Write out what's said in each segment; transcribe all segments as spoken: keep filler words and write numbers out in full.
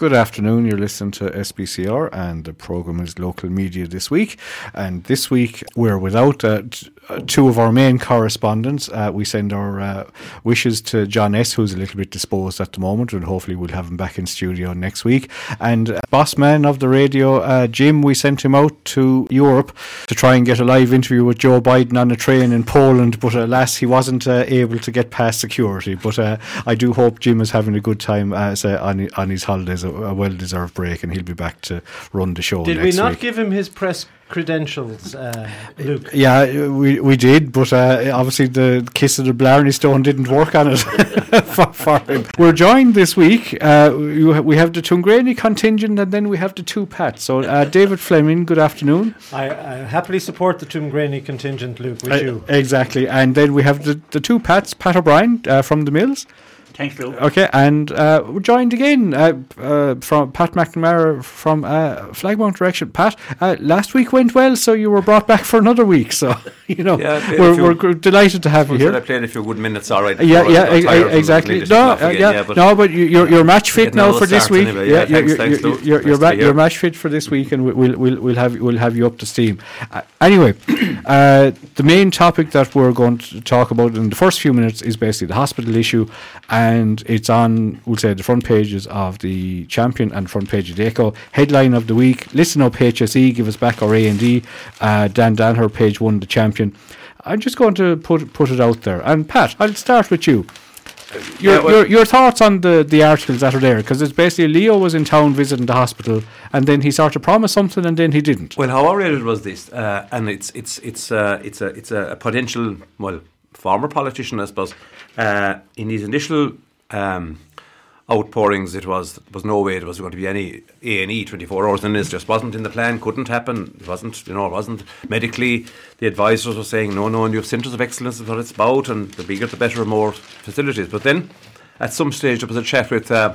Good afternoon, you're listening to S B C R and the programme is Local Media This Week, and this week we're without uh, t- two of our main correspondents. Uh, we send our uh, wishes to John S, who's a little bit disposed at the moment, and hopefully we'll have him back in studio next week. And uh, boss man of the radio, uh, Jim, we sent him out to Europe to try and get a live interview with Joe Biden on a train in Poland, but alas, he wasn't uh, able to get past security. But uh, I do hope Jim is having a good time uh, on, on his holidays, a well-deserved break, and he'll be back to run the show. Did next we not week. give him his press credentials, uh, Luke? Yeah, we we did, but uh, obviously the kiss of the Blarney Stone didn't work on it for, for him. We're joined this week. Uh, we have the Tuamgraney contingent, and then we have the two Pats. So, uh, David Fleming, good afternoon. I, I happily support the Tuamgraney contingent, Luke, with uh, you. Exactly. And then we have the, the two Pats, Pat O'Brien uh, from the Mills. Thanks, Bill. Okay, and uh, we're joined again uh, uh, from Pat McNamara from uh, Flagmount direction. Pat, uh, last week went well, so you were brought back for another week. So, you know, yeah, we're, we're delighted to have you here. I played a few good minutes, all right. Yeah, yeah, e- exactly. No, uh, yeah, yeah, but no, but you, you're, you're match fit now for this week. Anyway. Yeah, yeah, yeah, thanks, you're, thanks, you're, you're, nice ma- you're match fit for this week, and we'll we'll we'll have we'll have you up to steam. Uh, anyway, uh, the main topic that we're going to talk about in the first few minutes is basically the hospital issue. And And it's on, we'll say, the front pages of the Champion and front page of the Echo. Headline of the week: listen up, H S E, give us back our A and E. Uh, Dan Danher, page one, the Champion. I'm just going to put put it out there. And Pat, I'll start with you. Your yeah, well, your, your thoughts on the, the articles that are there, because it's basically Leo was in town visiting the hospital, and then he sort of promised something, and then he didn't. Well, how I read it was this, uh, and it's it's it's uh, it's a it's a potential well. former politician, I suppose, uh, in his initial um, outpourings, it was there was no way it was going to be any A and E twenty-four hours, and this just wasn't in the plan, couldn't happen, it wasn't, you know, it wasn't medically. The advisors were saying, no, no, and you have centres of excellence is what it's about, and the bigger the better, more facilities. But then, at some stage, there was a chat with, uh,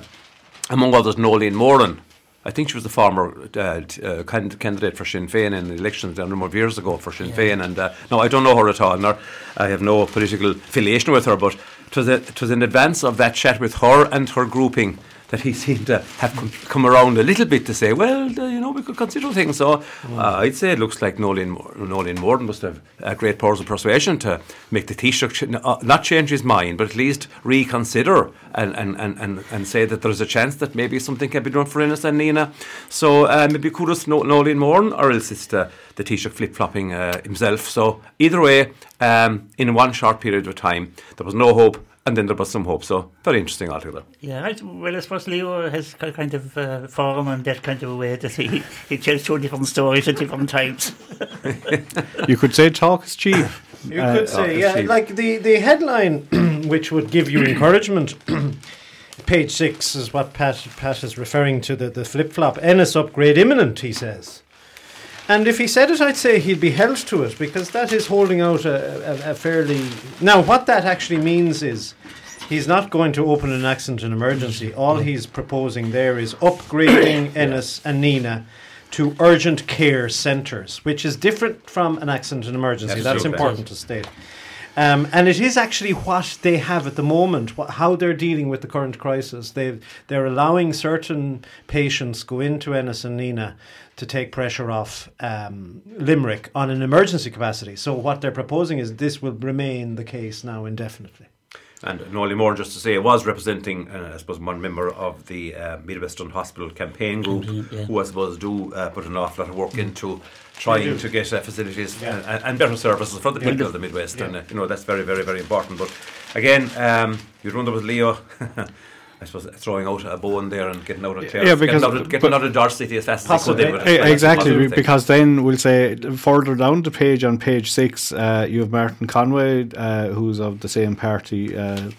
among others, Nolan Morden. I think she was the former uh, t- uh, candidate for Sinn Féin in the elections a number of years ago for Sinn yeah. Féin. And uh, no, I don't know her at all. Nor I have no political affiliation with her, but it was, a, it was in advance of that chat with her and her grouping that he seemed to have com- come around a little bit to say, well, uh, you know, we could consider things. So mm. uh, I'd say it looks like Nolan, Mor- Nolan Morden must have uh, great powers of persuasion to make the Taoiseach ch- uh, not change his mind, but at least reconsider and, and, and, and, and say that there's a chance that maybe something can be done for Ennis and Nenagh. So uh, maybe kudos to no- Nolan Morden, or else it's the, the Taoiseach flip-flopping uh, himself. So either way, um, in one short period of time, there was no hope. And then there was some hope, so very interesting altogether. Yeah, well, I suppose Leo has kind of uh, forum in that kind of a way that he, he tells two different stories at different times. You could say talk is cheap. You uh, could say, yeah, cheap. Like the, the headline, which would give you encouragement, page six is what Pat, Pat is referring to, the, the flip-flop. Ennis upgrade imminent, he says. And if he said it, I'd say he'd be held to it, because that is holding out a, a, a fairly... Now, what that actually means is he's not going to open an accident and emergency. All he's proposing there is upgrading Ennis and Nenagh to urgent care centres, which is different from an accident and emergency. That's, That's important to state. Um, and it is actually what they have at the moment, what, how they're dealing with the current crisis. They've, they're allowing certain patients go into Ennis and Nenagh to take pressure off um, Limerick on an emergency capacity. So what they're proposing is this will remain the case now indefinitely. And Nolan Moore, just to say, was representing, uh, I suppose, one member of the uh, Midwestern Hospital Campaign Group, Indeed, yeah. who I suppose do uh, put an awful lot of work mm. into trying to get uh, facilities yeah. and, and better services for the people yeah. of the Midwest. Yeah. And, uh, you know, that's very, very, very important. But again, um, you run up with Leo... I suppose throwing out a bone there and getting out of Clare, yeah, because getting out of, getting out of Dorset City as fast possibly, as they could. Yeah, exactly, because then we'll say further down the page on page six, uh, you have Martin Conway, uh, who's of the same party uh,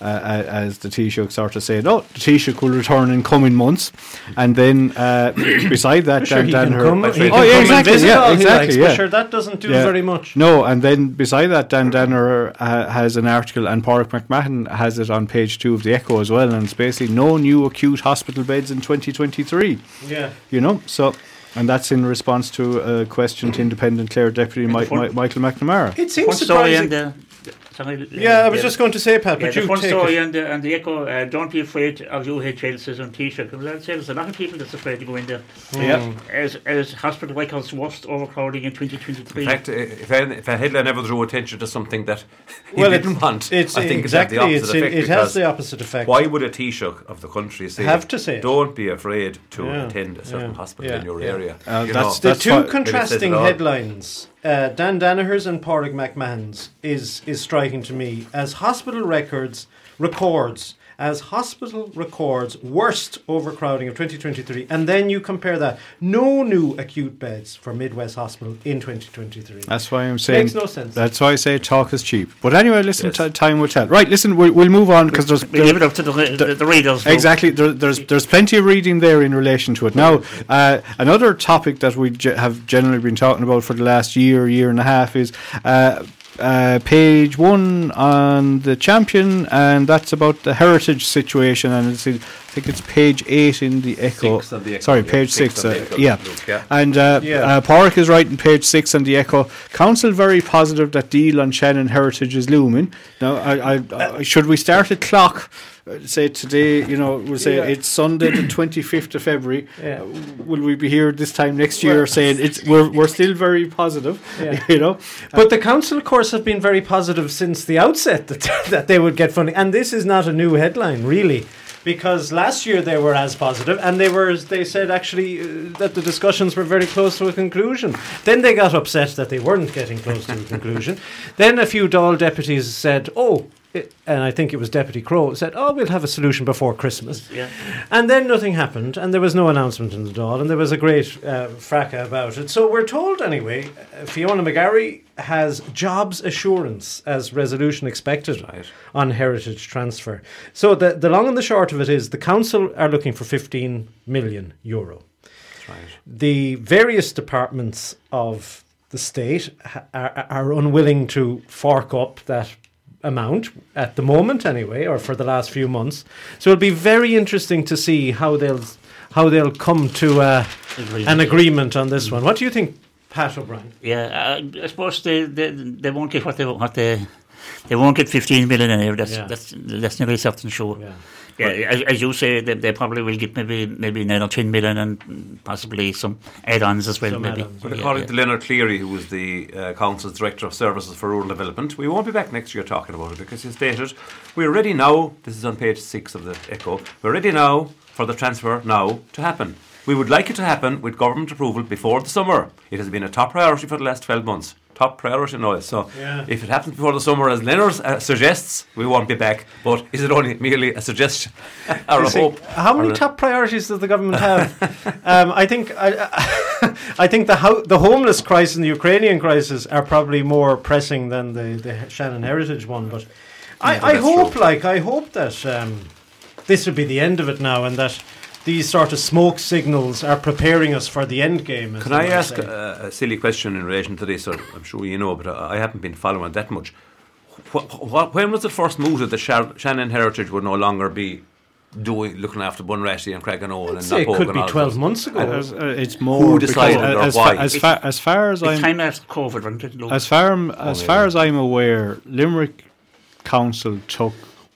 uh, as the Taoiseach, sort of saying, "Oh, the Taoiseach will return in coming months," and then uh, beside that, sure Dan Danher, come, oh yeah, exactly, yeah, exactly, yeah. Sure, that doesn't do yeah. very much. No, and then beside that, Dan Danher uh, has an article, and Páraic McMahon has it on page two of the Echo as well, and it's basically no new acute hospital beds in twenty twenty-three. Yeah, you know, so. And that's in response to a question to Independent Clare Deputy Mike, Mike, Michael McNamara. It seems surprising. Yeah, I was yeah. just going to say, Pat, yeah, but you take story it. And the, and the Echo, uh, don't be afraid of U H L, says on Taoiseach. Well, I'd say there's a lot of people that's afraid to go in there. Mm. Yeah. As, as hospital Whitehouse's worst overcrowding in twenty twenty-three. In fact, if I, if I headline ever drew attention to something that he well, didn't it, want, it's I think exactly, it's had the opposite effect. It has the opposite effect. Why would a Taoiseach of the country say, have to say don't it. be afraid to yeah. attend a certain yeah. hospital yeah. in your yeah. area? Uh, you that's know, the that's two contrasting headlines. Uh, Dan Danaher's and Páraic McMahon's is is striking to me as hospital records records as hospital records worst overcrowding of twenty twenty-three, and then you compare that no new acute beds for Midwest Hospital in twenty twenty-three. That's why I'm saying makes no sense. That's why I say talk is cheap. But anyway, listen, yes. t- time will tell. Right, listen, we'll, we'll move on because there's we leave it up to the, the, the readers. Exactly, there, there's there's plenty of reading there in relation to it. Now, uh, another topic that we ge- have generally been talking about for the last year, year and a half is. Uh, Uh, page one on the Champion, and that's about the heritage situation, and it's, I think it's page eight in the Echo. Six of the Echo. Sorry, page yeah, six. six uh, Echo, yeah. Luke, yeah, and uh, yeah. Uh, Páraic is right in page six on the Echo. Council very positive that deal on Shannon Heritage is looming. Now, I, I, I, should we start a clock? Say today, you know, we'll say yeah. it's Sunday the twenty-fifth of February. Yeah. Will we be here this time next year well, saying it's we're we're still very positive, yeah. you know? But uh, the council, of course, have been very positive since the outset that that they would get funding, and this is not a new headline, really. Because last year they were as positive, and they were they said actually uh, that the discussions were very close to a conclusion. Then they got upset that they weren't getting close to a conclusion. Then a few Dáil deputies said, "Oh," it, and I think it was Deputy Crow said, "Oh, we'll have a solution before Christmas." Yeah. And then nothing happened, and there was no announcement in the Dáil, and there was a great uh, fracas about it. So we're told anyway. Uh, Fiona McGarry has jobs assurance as resolution expected right. on heritage transfer. So the, the long and the short of it is the council are looking for fifteen million euro. Right. The various departments of the state ha- are, are unwilling to fork up that amount at the moment anyway, or for the last few months. So it'll be very interesting to see how they'll how they'll come to uh, agreement. an agreement on this mm. one. What do you think, Pat O'Brien? Yeah, I, I suppose they, they they won't get what they what they they won't get fifteen million in there. That's yeah. that's that's nearly certain sure. Yeah, yeah as, as you say, they, they probably will get maybe maybe nine or ten million and possibly some add-ons as well. Some maybe. Add-ons. But according yeah, to yeah. Leonard Cleary, who was the uh, council's director of services for rural development, we won't be back next year talking about it because he stated we're ready now. This is on page six of the Echo. We're ready now for the transfer now to happen. We would like it to happen with government approval before the summer. It has been a top priority for the last twelve months. Top priority now. So yeah. if it happens before the summer, as Leonard uh, suggests, we won't be back. But is it only merely a suggestion or a see, hope? How many top priorities does the government have? um, I think I, I think the ho- the homeless crisis and the Ukrainian crisis are probably more pressing than the, the Shannon Heritage one. But I, yeah, I hope, true. like I hope that um, this would be the end of it now, and that these sort of smoke signals are preparing us for the end game. Can I ask a, a silly question in relation to this? Or I'm sure you know, but I haven't been following that much. Wh- wh- when was it first mooted that Shar- Shannon Heritage would no longer be doing looking after Bunratty and Craig and Owen? I'd say it could be twelve months ago. As, uh, it's more who decided uh, or as why? Fa- as, far, as far as I'm time after COVID, wasn't it? As far um, oh, as yeah. far as I'm aware, Limerick Council took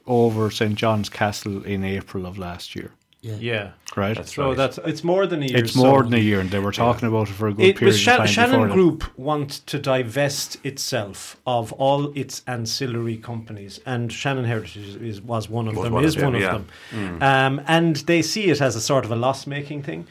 over Saint John's Castle in April of last year. Yeah. yeah, right. That's so right. that's it's more than a year. It's so more than a year, and they were talking yeah. about it for a good it period was Sh- of time. Shannon Group wants to divest itself of all its ancillary companies, and Shannon Heritage is, was one of was them. One is of them, one yeah. of them, mm. um, and they see it as a sort of a loss-making thing.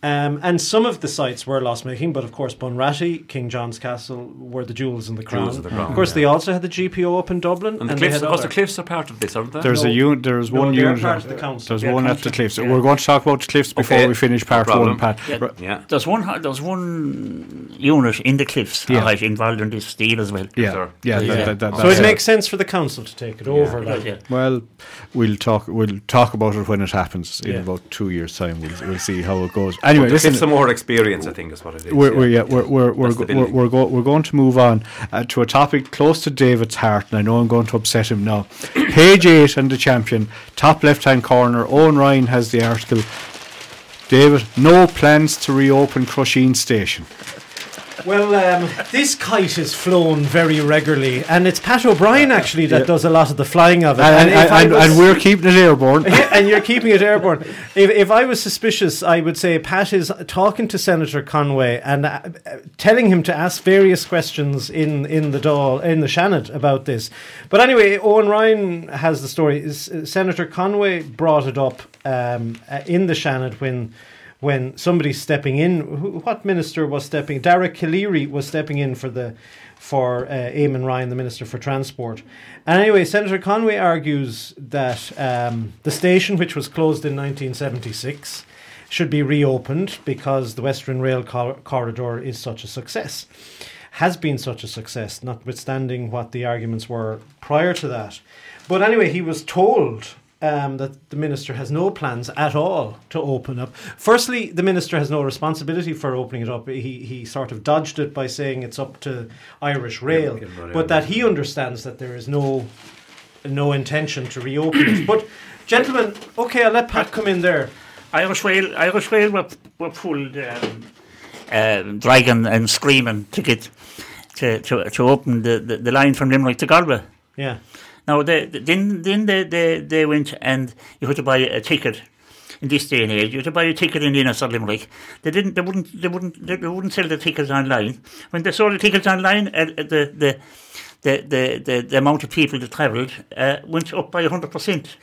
Um, and some of the sites were loss-making, but of course Bunratty, King John's Castle were the jewels in the crown. The crown. Of course, yeah. they also had the G P O up in Dublin. And, and the cliffs, of course, the cliffs are part of this, aren't they? There's no, a unit. There's no, one unit. Part of the council. There's yeah, one country. At the cliffs. Yeah. We're going to talk about the cliffs before okay. we finish part no one, Pat. Yeah. Yeah. There's one. There's one unit in the cliffs yeah. right, involved in this deal as well. Yeah, yeah. yeah. yeah. That, that, that, so it yeah. makes sense for the council to take it yeah. over. Yeah. Like. Yeah. Well, we'll talk. We'll talk about it when it happens in yeah. about two years' time. We'll, we'll see how it goes. Anyway, listen, some more experience, I think, is what it is. We're, yeah. We're, we're, we're, go, we're, we're, go, we're going to move on uh, to a topic close to David's heart, and I know I'm going to upset him now. Page eight and the Champion, top left-hand corner, Owen Ryan has the article, David, no plans to reopen Crosheen Station. Well, um, this kite is flown very regularly, and it's Pat O'Brien actually that yeah. does a lot of the flying of it. And, and, and, and, was, and we're keeping it airborne. And you're keeping it airborne. If, if I was suspicious, I would say Pat is talking to Senator Conway and uh, telling him to ask various questions in, in the Dáil, in the Seanad about this. But anyway, Owen Ryan has the story. Is, uh, Senator Conway brought it up um, uh, in the Seanad when. When somebody's stepping in, who, what minister was stepping? Dara Killeary was stepping in for the for uh, Eamon Ryan, the Minister for Transport. And anyway, Senator Conway argues that um, the station, which was closed in nineteen seventy-six, should be reopened because the Western Rail cor- corridor is such a success, has been such a success, notwithstanding what the arguments were prior to that. But anyway, he was told Um, that the minister has no plans at all to open up. Firstly, the minister has no responsibility for opening it up. He he sort of dodged it by saying it's up to Irish Rail, yeah, but that he understands that there is no no intention to reopen it. But, gentlemen, okay, I'll let Pat come in there. Irish Rail, Irish Rail were were pulled, um, uh, dragging and screaming to get to to, to open the, the, the line from Limerick to Galway. Yeah. Now, they, then, then they, they, they went and you had to buy a ticket. In this day and age, you had to buy a ticket in Ennis or Limerick. They didn't. They wouldn't. They wouldn't. They wouldn't sell the tickets online. When they sold the tickets online, uh, the, the, the, the, the the amount of people that travelled uh, went up by a hundred percent.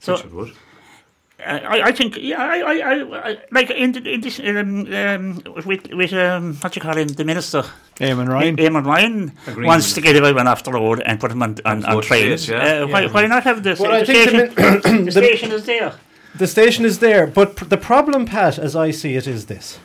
So it would. I, I think yeah. I, I, I like in, the, in this um, um, with with um, what you call him, the minister. Eamon Ryan. Eamon Ryan Agreement. Wants to get everyone off the road and put them on, on, on trains. Yeah. Uh, yeah. Why, why not have this? Well, the, I station, think the, min- the station is there. The station is there. But pr- the problem, Pat, as I see it, is this.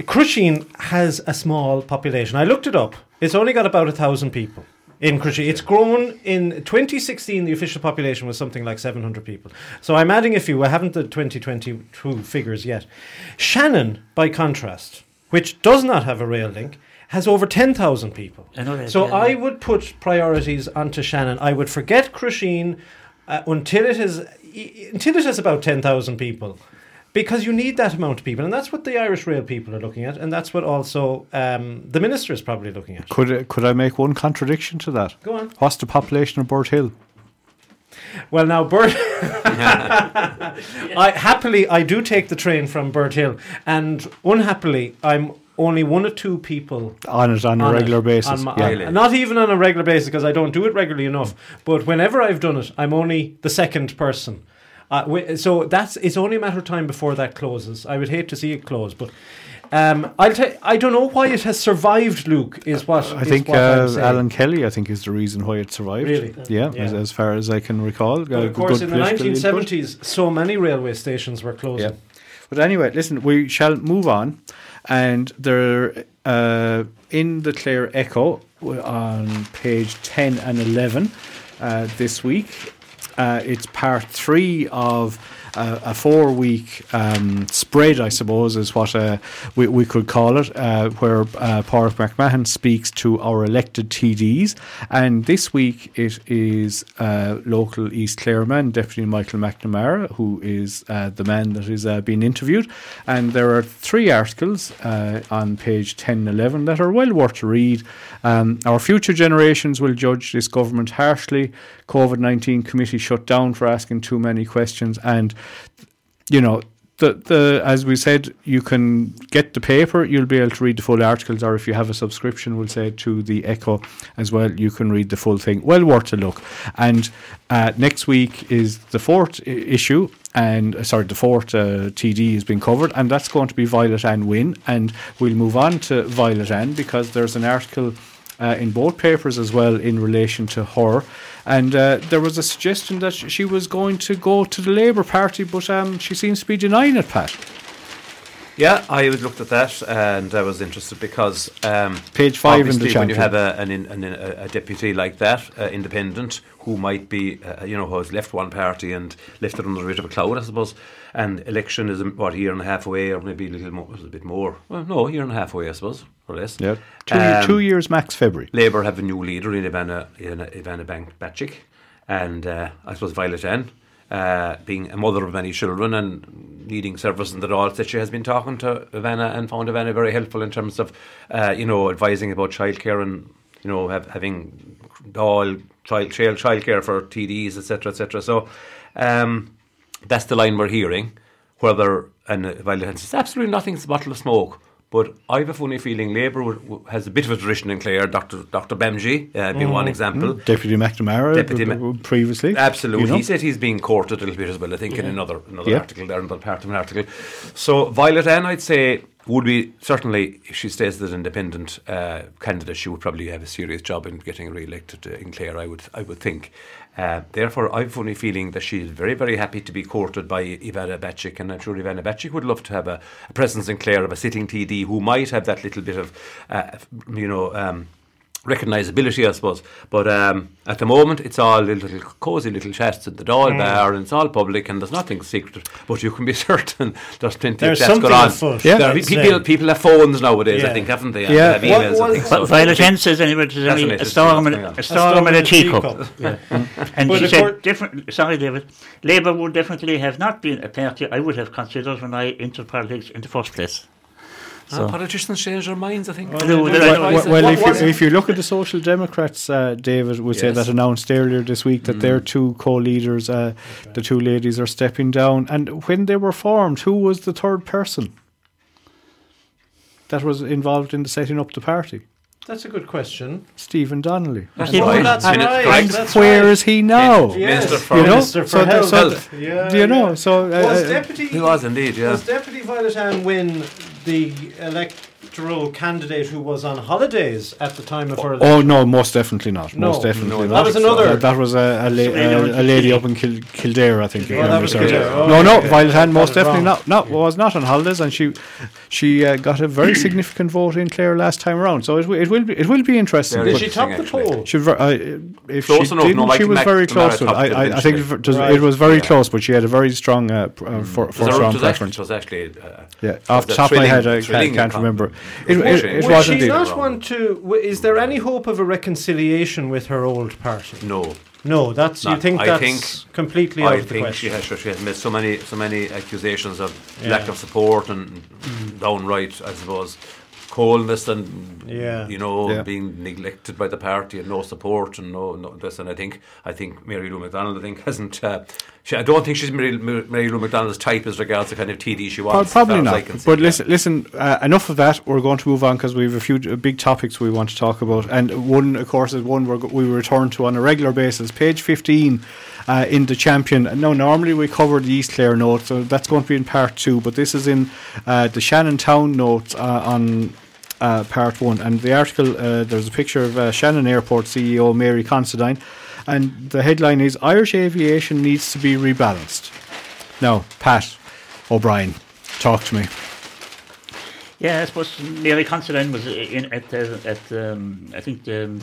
Crusheen has a small population. I looked it up. It's only got about a thousand people in Crusheen. It's grown in twenty sixteen, the official population was something like seven hundred people. So I'm adding a few. I haven't the twenty twenty-two figures yet. Shannon, by contrast, which does not have a rail link, has over ten thousand people. I know that, so yeah, I yeah. would put priorities onto Shannon. I would forget Crusheen uh, until it is until it has about ten thousand people, because you need that amount of people, and that's what the Irish Rail people are looking at, and that's what also um, the minister is probably looking at. Could uh, could I make one contradiction to that? Go on. What's the population of Birdhill? Well, now, Bird. I happily I do take the train from Birdhill, and unhappily I'm only one or two people on it on, on a regular it, basis. My, yeah. Really? Not even on a regular basis, because I don't do it regularly enough. But whenever I've done it, I'm only the second person. Uh, so that's it's only a matter of time before that closes. I would hate to see it close, but. Um, I'll t- I don't know why it has survived, Luke, is what I is think what uh, Alan Kelly, I think, is the reason why it survived. Really? Yeah, yeah. As, as far as I can recall. Well, of course, in the nineteen seventies, input. So many railway stations were closing. Yeah. But anyway, listen, we shall move on. And there, uh, in the Clare Echo, on page ten and eleven uh, this week, uh, it's part three of Uh, a four-week um, spread, I suppose, is what uh, we, we could call it, uh, where uh, Páraic McMahon speaks to our elected T Ds. And this week it is uh, local East Clare man, Deputy Michael McNamara, who is uh, the man that is uh, being interviewed. And there are three articles uh, on page ten and eleven that are well worth a read. Um, our future generations will judge this government harshly. COVID nineteen committee shut down for asking too many questions. And you know, the the as we said, you can get the paper, you'll be able to read the full articles, or if you have a subscription, we'll say, to the Echo as well, you can read the full thing. Well worth a look. And uh, next week is the fourth I- issue, and uh, sorry, the fourth uh, T D has been covered, and that's going to be Violet Ann Wynne, and we'll move on to Violet Ann because there's an article Uh, in both papers as well in relation to her, and uh, there was a suggestion that sh- she was going to go to the Labour Party, but um, she seems to be denying it, Pat. Yeah, I looked at that and I was interested because um, page five in the Champion, when you have a, an in, an, a, a deputy like that, uh, independent, who might be, uh, you know, who has left one party and left it under a bit of a cloud, I suppose, and election is, what, a year and a half away, or maybe a little more, a bit more. Well, no, a year and a half away, I suppose. Or less. Yeah. Two, um, two years max, February. Labour have a new leader in Ivana, Ivana Bacik, and uh, I suppose Violet Ann uh, being a mother of many children and needing services and the all, that she has been talking to Ivana and found Ivana very helpful in terms of, uh, you know, advising about childcare and, you know, have, having all child child childcare for T Ds, et cetera, et cetera. So um, that's the line we're hearing. Whether and while it's absolutely nothing's a bottle of smoke. But I have a funny feeling Labour has a bit of a tradition in Clare. Doctor Doctor Bemgie uh, being mm. one example. Mm. Deputy McNamara Deputy b- b- previously. Absolutely. You know? He said he's being courted a little bit as well, I think, yeah. in another another yeah. article there, another part of an article. So Violet Ann, I'd say, would be, certainly, if she stays as an independent uh, candidate, she would probably have a serious job in getting re-elected in Clare, I would I would think. Uh, therefore, I have a funny feeling that she is very, very happy to be courted by Ivana Bacik, and I'm sure Ivana Bacik would love to have a, a presence in Clare of a sitting T D who might have that little bit of, uh, you know, um, recognisability, I suppose. But um, at the moment, it's all little, little cosy little chats at the Dáil mm. bar, and it's all public, and there's nothing secret. But you can be certain there's plenty there's of chats going on. Foot, yeah. there people, people have phones nowadays, yeah. I think, haven't they? Yeah. They have emails, what, what, I think. So Violet Ann says anyway, to me, a storm and a teacup. Yeah. And but she said, different, sorry, David, Labour would definitely have not been a party I would have considered when I entered politics in the first place. So. Uh, politicians change their minds, I think. Well, no, well, well if, you, if you look at the Social Democrats, uh, David would yes. say that announced earlier this week that mm. their two co-leaders, uh, right. the two ladies, are stepping down. And when they were formed, who was the third person that was involved in the setting up the party? That's a good question. Stephen Donnelly. That's and right. That's and right. And that's where right. is he now? Yes. Minister for, you know? Minister for so Health. So health. Yeah, do you know? Yeah. So uh, was deputy? He was indeed. Yeah. Was Deputy Violet Ann Wynne the electoral candidate who was on holidays at the time of her? Election? Oh no, most definitely not. No. Most definitely no, not. That was another. Uh, that was a, a, la- a, a lady up in Kil- Kildare, I think. Oh, that was Kildare. Oh, no, no, okay. Violet Ann most definitely not. No, yeah. was not on holidays, and she she uh, got a very significant vote in Clare last time around. So it it will be it will be interesting. Did she top the poll? She, uh, if close she enough, didn't, no, like she was Mac, very close. To it. I, I, I think it was, right. it was very yeah. close, but she had a very strong uh, mm. for, for strong preference. Was actually uh, yeah. Off the top of my head, I can't, can't remember. It, it, it, it wasn't. She not want to? Is there any hope of a reconciliation with her old party? No. No, that's not, you think that's I think, completely out I of the think question. She has, she has made so many so many accusations of yeah. lack of support and downright, I suppose, coldness and yeah. you know yeah. being neglected by the party and no support and no, no this and I think I think Mary Lou McDonald I think hasn't uh, she, I don't think she's Mary, Mary Lou McDonald's type as regards the kind of T D she wants. Probably not. But listen, listen uh, enough of that. We're going to move on because we have a few big topics we want to talk about, and one of course is one we're go- we return to on a regular basis. Page fifteen uh, in the Champion. Now normally we cover the East Clare note, so that's going to be in part two, but this is in uh, the Shannon Town notes uh, on Uh, part one, and the article uh, there's a picture of uh, Shannon Airport C E O Mary Considine, and the headline is Irish aviation needs to be rebalanced. Now Pat O'Brien, talk to me. Yeah, I suppose Mary Considine was in at the, at um, I think the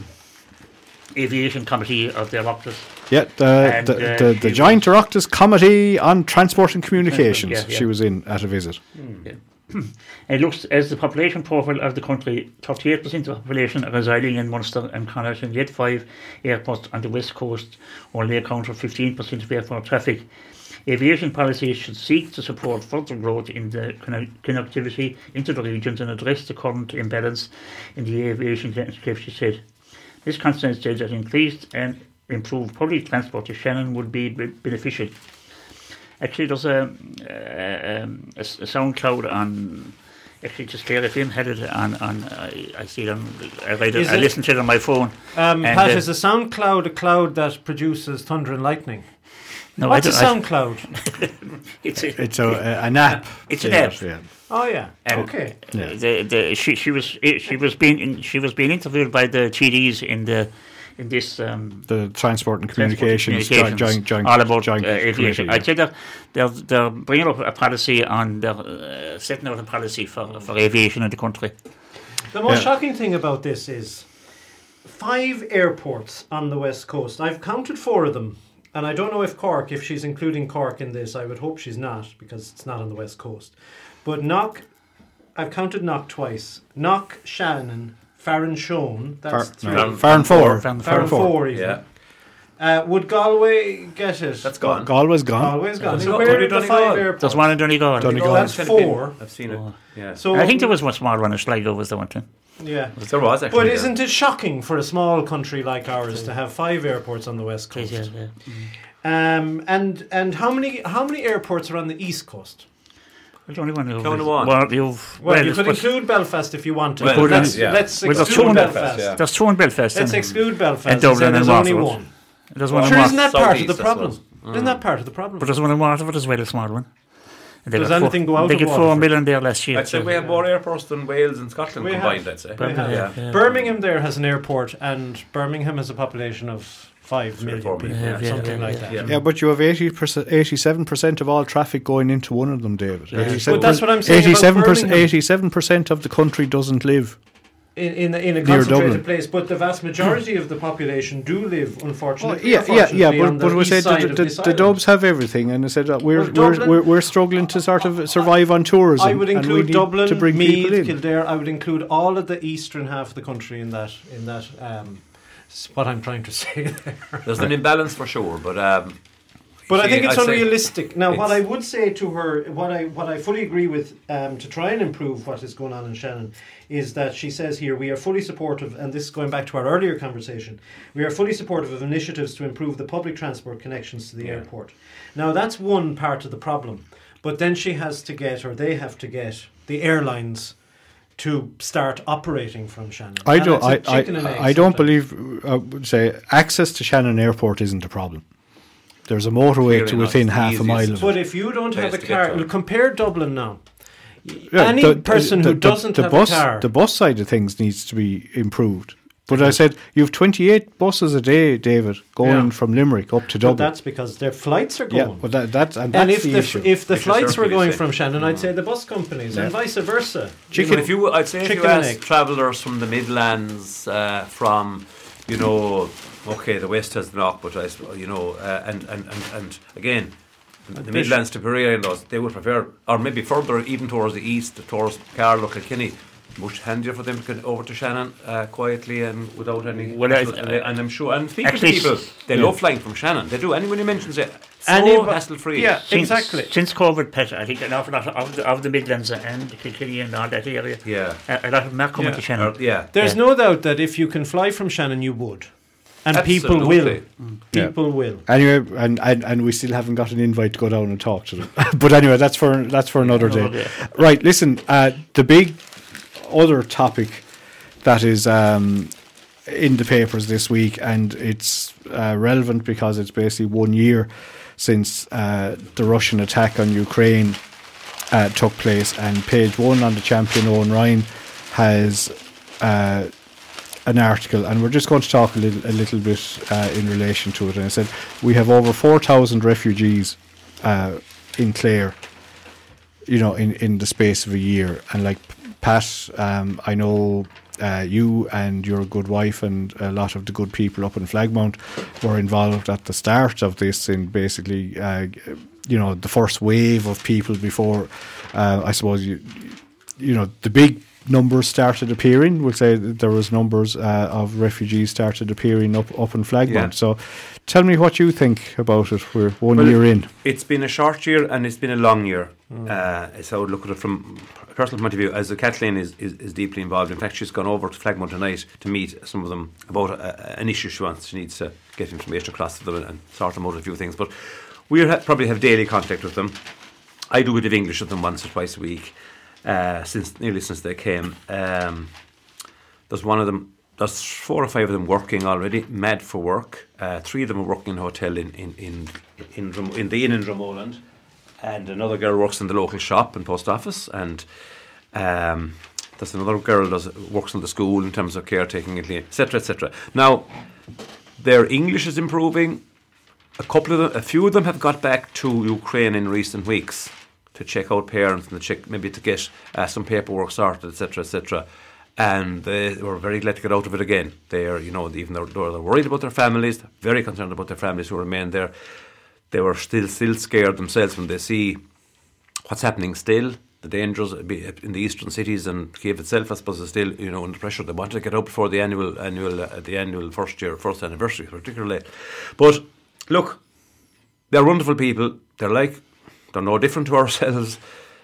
aviation committee of the Oireachtas. Yeah, the and, the, uh, the, the giant Oireachtas committee on transport and communications. Yeah, yeah. She was in at a visit. Mm. Yeah. It looks as the population profile of the country, thirty-eight percent of the population are residing in Munster and Connacht, and yet five airports on the west coast only account for fifteen percent of airport traffic. Aviation policy should seek to support further growth in the connectivity into the regions and address the current imbalance in the aviation landscape, she said. This constant said that increased and improved public transport to Shannon would be beneficial. Actually, there's a, a, a, a SoundCloud on, actually just Clare F M had it on, on I, I see it on, I read it, I listened to it on my phone. Um, Pat, uh, is a SoundCloud a cloud that produces thunder and lightning? No, what's a SoundCloud? it's a, it's a, a, an app. It's an app. Yeah. Oh yeah. Um, okay. Yeah. The, the, she, she was she was being in, she was being interviewed by the T Ds in the. In this, um, the transport and communications, transport and communications joint, joint, all about joint uh, aviation. I'd say they're, they're, they're bringing up a policy on the uh, setting out a policy for, for aviation in the country. The most yeah. shocking thing about this is five airports on the west coast. I've counted four of them, and I don't know if Cork, if she's including Cork in this. I would hope she's not, because it's not on the west coast. But Knock, I've counted Knock twice. Knock, Shannon. Farinshone, that's Far, three. No, Farinshore. Farinshore, even. Yeah. Uh, would Galway get it? That's gone. Galway's gone. Galway's gone. So where are the five airports? There's one in Donegal. Donegal. Oh, that's four. I've seen it. Oh. Yeah. So I think there was one small one in Sligo was the one too. Yeah, there was actually. But isn't it shocking for a small country like ours to have five airports on the west coast? Yeah, yeah. Mm. Um, and and how many how many airports are on the east coast? There's only one. One. Well, you've, well, well you could include Belfast if you want to. Well, let's, yeah. let's well, exclude Belfast. Belfast. Yeah. There's two in Belfast. Let's exclude Belfast. And Dublin and Waterford. There's only one. There's one. Sure, isn't that part of the problem? Isn't that part of the problem? But there's one in Waterford as well, a small one. They Does anything four, go out They of get Waterford? four million there last year. I'd say so. We have more airports than Wales and Scotland we combined, have. I'd say. Birmingham, yeah. Yeah. Birmingham there has an airport, and Birmingham has a population of five million people, yeah, yeah, something yeah, like yeah. that. Yeah. yeah, but you have eighty percent, eighty-seven percent of all traffic going into one of them, David. Yeah. eighty-seven percent, but that's what I'm saying eighty-seven percent, eighty-seven percent of the country doesn't live in in, in a concentrated place, but the vast majority of the population do live, unfortunately. Well, yeah, yeah, yeah. But, but we said the, the, the Dubs have everything, and I said that we're well, Dublin, we're we're struggling to sort of survive I, on tourism. I would include Dublin, to bring Meath, Kildare. I would include all of the eastern half of the country in that in that. Um, what I'm trying to say there. There's an imbalance for sure, but. Um, But she, I think it's I'd unrealistic. Now, it's what I would say to her, what I what I fully agree with, um, to try and improve what is going on in Shannon, is that she says here, we are fully supportive, and this is going back to our earlier conversation, we are fully supportive of initiatives to improve the public transport connections to the yeah. airport. Now, that's one part of the problem. But then she has to get, or they have to get, the airlines to start operating from Shannon. I and don't, I, I, I don't believe, I would say, access to Shannon Airport isn't a problem. There's a motorway Clearly to within half a mile of it. But if you don't have a car, well, compare Dublin now. Yeah, Any the, person the, who the, doesn't the have bus, a car... The bus side of things needs to be improved. But yeah. I said, you have twenty-eight buses a day, David, going yeah. from Limerick up to Dublin. But that's because their flights are going. Yeah, well that, that's, and that's and if the, the issue. F- if the because flights were going from Shannon, mm-hmm. I'd say the bus companies, yeah. and vice versa. Chicken, you know, if you, I'd say if you ask travellers from the Midlands, uh, from, you know... Okay, the West has Knock, but I, you know, uh, and, and, and, and again, the Bishop. Midlands to Páraic and those, they would prefer, or maybe further, even towards the east, towards Carlow, Kilkenny, much handier for them to get over to Shannon uh, quietly and without any. Well, I, I, and, and I'm sure, and speaking to people, they yeah. love flying from Shannon. They do. Anyone who mentions it, so hassle free. Yeah, since, exactly. Since COVID, Pet, I think an awful lot of the, of the Midlands and Kilkenny and all that area, yeah. a, a lot of them are coming yeah. to Shannon. Yeah. There's yeah. no doubt that if you can fly from Shannon, you would. And Absolutely. people will. Mm. People yeah. will. Anyway, and, and, and we still haven't got an invite to go down and talk to them. But anyway, that's for that's for another day. Oh, yeah. Right, listen, uh, the big other topic that is um, in the papers this week, and it's uh, relevant because it's basically one year since uh, the Russian attack on Ukraine uh, took place, and page one on the Champion, Owen Ryan, has... Uh, an article, and we're just going to talk a little, a little bit uh, in relation to it. And I said, we have over four thousand refugees uh, in Clare, you know, in, in the space of a year. And like Pat, um, I know uh, you and your good wife and a lot of the good people up in Flagmount were involved at the start of this in basically, uh, you know, the first wave of people before, uh, I suppose, you, you know, the big numbers started appearing. We'll say that there was numbers uh, of refugees started appearing up, up in Flagmount. Yeah. So tell me what you think about it. We're one well, year in. It's been a short year and it's been a long year. Mm. Uh, so I would look at it from a personal point of view, as Kathleen is, is, is deeply involved. In fact, she's gone over to Flagmount tonight to meet some of them about a, an issue she wants. She needs to get information across to them and, and sort them out a few things. But we ha- probably have daily contact with them. I do a bit of English with them once or twice a week. Uh, since nearly since they came, um, there's one of them. There's four or five of them working already, mad for work. Uh, three of them are working in a hotel in in in in, in, in the inn in Dromoland, and another girl works in the local shop and post office. And um, there's another girl does works in the school in terms of caretaking, et cetera, et cetera. Now, their English is improving. A couple of them, a few of them, have got back to Ukraine in recent weeks to check out parents and to check, maybe to get uh, some paperwork sorted, et cetera, et cetera. And they were very glad to get out of it again. They are, you know, even though they're, they're worried about their families, very concerned about their families who remain there. They were still, still scared themselves when they see what's happening still. the dangers in the eastern cities, and Kiev itself, I suppose, is still, you know, under pressure. They wanted to get out before the annual annual uh, the annual first year first anniversary, particularly. But look, they're wonderful people. They're like they're no different to ourselves.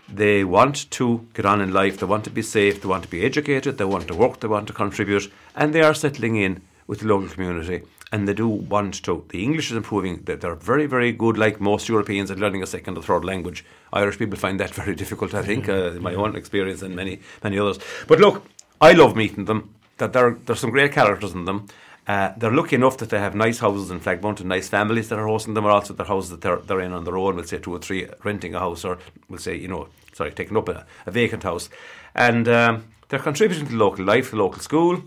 They want to get on in life. They want to be safe. They want to be educated. They want to work. They want to contribute, and they are settling in with the local community. And they do want to. The English is improving. They're very, very good, like most Europeans, at learning a second or third language. Irish people find that very difficult, I think, uh, in my own experience and many, many others. But look, I love meeting them. That there, there's some great characters in them. Uh, they're lucky enough that they have nice houses in Flagmount and nice families that are hosting them, or also their houses that they're, they're in on their own, we'll say two or three, renting a house, or we'll say, you know, sorry, taking up a, a vacant house. And um, they're contributing to local life, the local school,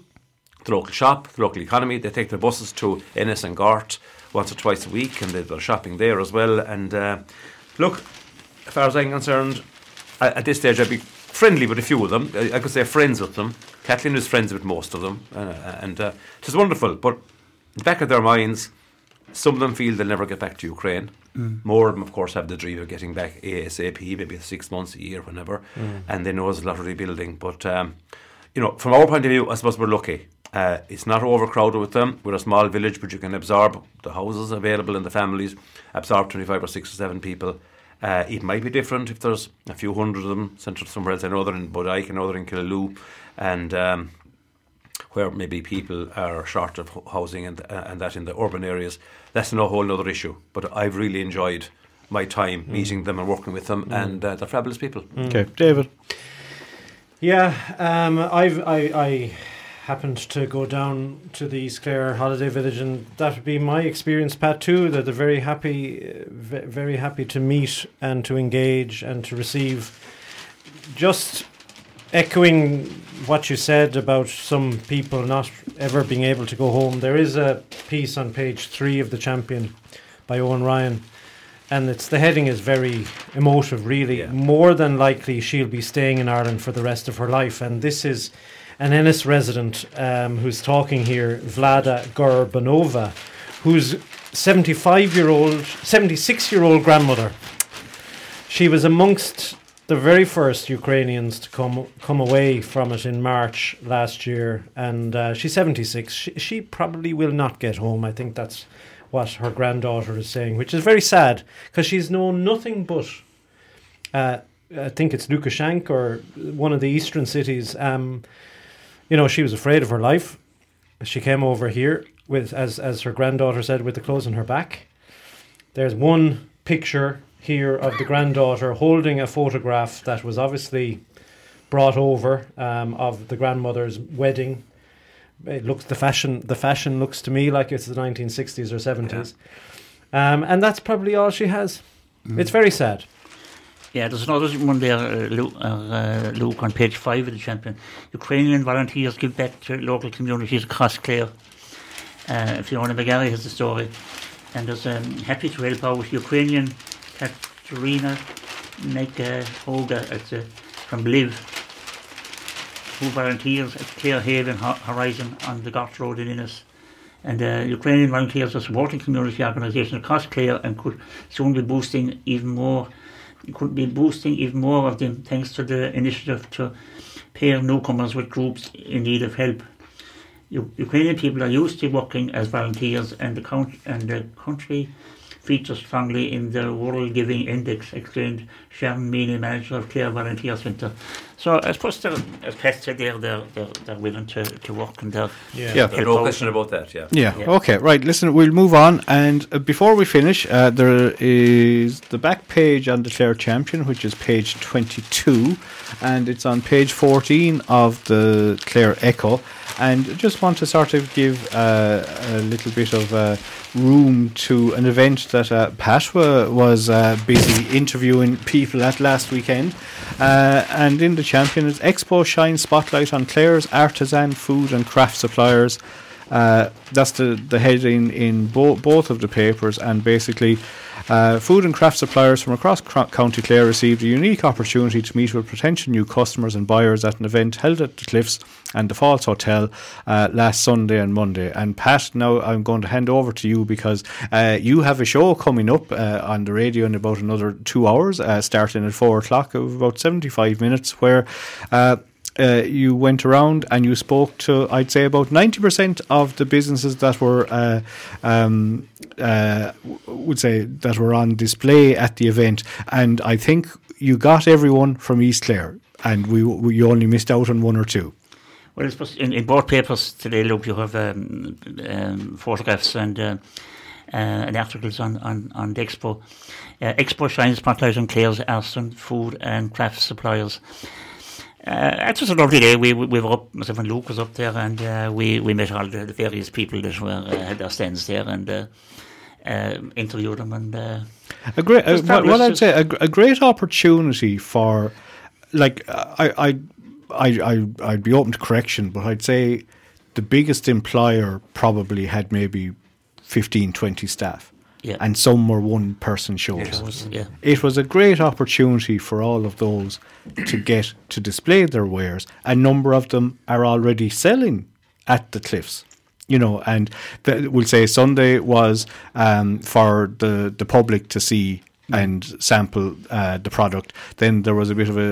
the local shop, the local economy. They take their buses to Ennis and Gort once or twice a week, and they're shopping there as well. And uh, look, as far as I'm concerned, I, at this stage I'd be friendly with a few of them. I, I could say friends with them. Kathleen is friends with most of them, uh, and uh, it is wonderful. But in the back of their minds, some of them feel they'll never get back to Ukraine. Mm. More of them, of course, have the dream of getting back ASAP, maybe six months, a year, whenever. Mm. And they know there's a lot of rebuilding. But, um, you know, from our point of view, I suppose we're lucky. Uh, it's not overcrowded with them. We're a small village, but you can absorb the houses available and the families, absorb twenty-five or six or seven people. Uh, it might be different if there's a few hundred of them central somewhere else. I know they're in Bodike, I know they're in Killaloe, and um, where maybe people are short of housing and uh, and that in the urban areas. That's a whole other issue. But I've really enjoyed my time mm. meeting them and working with them, mm. and uh, they're fabulous people. Mm. Okay, David. Yeah, um, I've I. I happened to go down to the East Clare holiday village, and that would be my experience, Pat, too, that they're very happy, very happy to meet and to engage and to receive. Just echoing what you said about some people not ever being able to go home, there is a piece on page three of The Champion by Owen Ryan, and it's the heading is very emotive, really. Yeah. More than likely she'll be staying in Ireland for the rest of her life, and this is an Ennis resident um, who's talking here, Vlada Gorbanova, whose seventy-five-year-old, seventy-six-year-old grandmother. She was amongst the very first Ukrainians to come come away from it in March last year, and uh, she's seventy-six. She, she probably will not get home. I think that's what her granddaughter is saying, which is very sad because she's known nothing but. Uh, I think it's Lukashenko or one of the eastern cities. Um, You know, she was afraid of her life. She came over here with, as as her granddaughter said, with the clothes on her back. There's one picture here of the granddaughter holding a photograph that was obviously brought over um, of the grandmother's wedding. It looks the fashion. The fashion looks to me like it's the nineteen sixties or seventies, yeah. um, and that's probably all she has. Mm. It's very sad. Yeah, there's another one there, uh, Luke, uh, Luke, on page five of The Champion. Ukrainian volunteers give back to local communities across Clare. Uh, Fiona McGarry has the story. And there's um, happy to help out Ukrainian Katerina Nekahoga uh, from Liv, who volunteers at Clare Haven Horizon on the Gort Road in Ennis. And the uh, Ukrainian volunteers are supporting community organisations across Clare and could soon be boosting even more. Could be boosting even more of them thanks to the initiative to pair newcomers with groups in need of help. U- Ukrainian people are used to working as volunteers, and the, count- and the country features strongly in the World Giving Index, explained Shannon Meany, manager of Clare Volunteer Centre. So I suppose they're, as Pat said there, they're, they're, they're willing to, to work and they're... Yeah, yeah. There's no question about that, yeah. yeah. Yeah, okay, right, listen, we'll move on, and uh, before we finish, uh, there is the back page on the Clare Champion, which is page twenty-two, and it's on page fourteen of the Clare Echo, and just want to sort of give uh, a little bit of uh, room to an event that uh, Pat was uh, busy interviewing people at last weekend, uh, and in the Champion is Expo Shine Spotlight on Clare's Artisan Food and Craft Suppliers, Uh, that's the, the heading in bo- both of the papers, and basically uh, food and craft suppliers from across C- County Clare received a unique opportunity to meet with potential new customers and buyers at an event held at the Cliffs and the Falls Hotel uh, last Sunday and Monday. And Pat, now I'm going to hand over to you because uh, you have a show coming up uh, on the radio in about another two hours, uh, starting at four o'clock of about seventy-five minutes, where uh, Uh, you went around and you spoke to, I'd say, about ninety percent of the businesses that were, uh, um, uh, would say, that were on display at the event. And I think you got everyone from East Clare, and we, we you only missed out on one or two. Well, I suppose in, in both papers today, Luke, you have um, um, photographs and uh, uh, and articles on, on, on the Expo. Uh, Expo shines spotlight on Clare's arts and food and craft suppliers. Uh, it was a lovely day. We, we, we were up, myself and Luke was up there, and uh, we, we met all the, the various people that were uh, had their stands there, and uh, uh, interviewed them. And uh, a great, uh, what, what I'd say, a, a great opportunity for, like, I, I, I, I, I'd be open to correction, but I'd say the biggest employer probably had maybe fifteen, twenty staff. Yeah. And some were one person shows. It was, yeah. It was a great opportunity for all of those to get to display their wares. A number of them are already selling at the Cliffs, you know, and th- we'll say Sunday was um, for the, the public to see and sample uh, the product. Then there was a bit of a,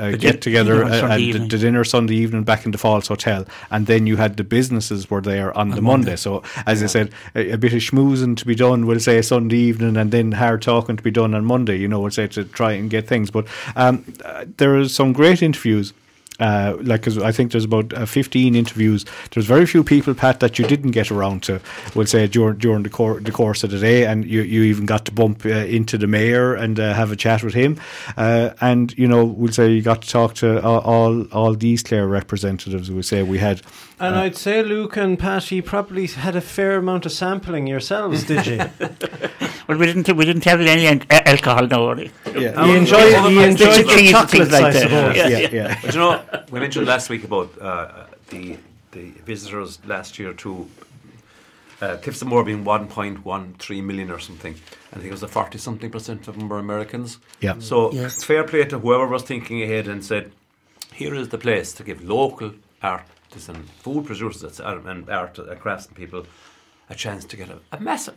a, a get together at the, the dinner Sunday evening back in the Falls Hotel, and then you had the businesses were there on, on the Monday. Monday. So as yeah. I said, a, a bit of schmoozing to be done, we'll say Sunday evening, and then hard talking to be done on Monday. You know, we'll say to try and get things. But um, there are some great interviews. Uh, like, cause I think there's about uh, fifteen interviews. There's very few people, Pat, that you didn't get around to, we'll say, during during the, cor- the course of the day, and you, you even got to bump uh, into the mayor and uh, have a chat with him. Uh, and, you know, we'll say you got to talk to all all, all these Clare representatives. We'll say we had... And uh, I'd say, Luke and Pat, you probably had a fair amount of sampling yourselves, did you? Well, we didn't we didn't have any alcohol, no worry. Yeah. He enjoyed, yeah. he enjoyed the chocolates, like I suppose. Yeah, yeah. yeah. yeah. But you know, we mentioned last week about uh, the the visitors last year to uh, Cliffs and Moher being one point one three million or something. I think it was the forty-something percent of them were Americans. Yeah. So yes. Fair play to whoever was thinking ahead and said, here is the place to give local artisan food producers and art and crafts and people a chance to get a, a massive...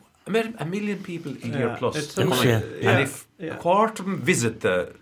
A million people a year yeah, plus. Yeah. Yeah. And if yeah. a quarter of them visit the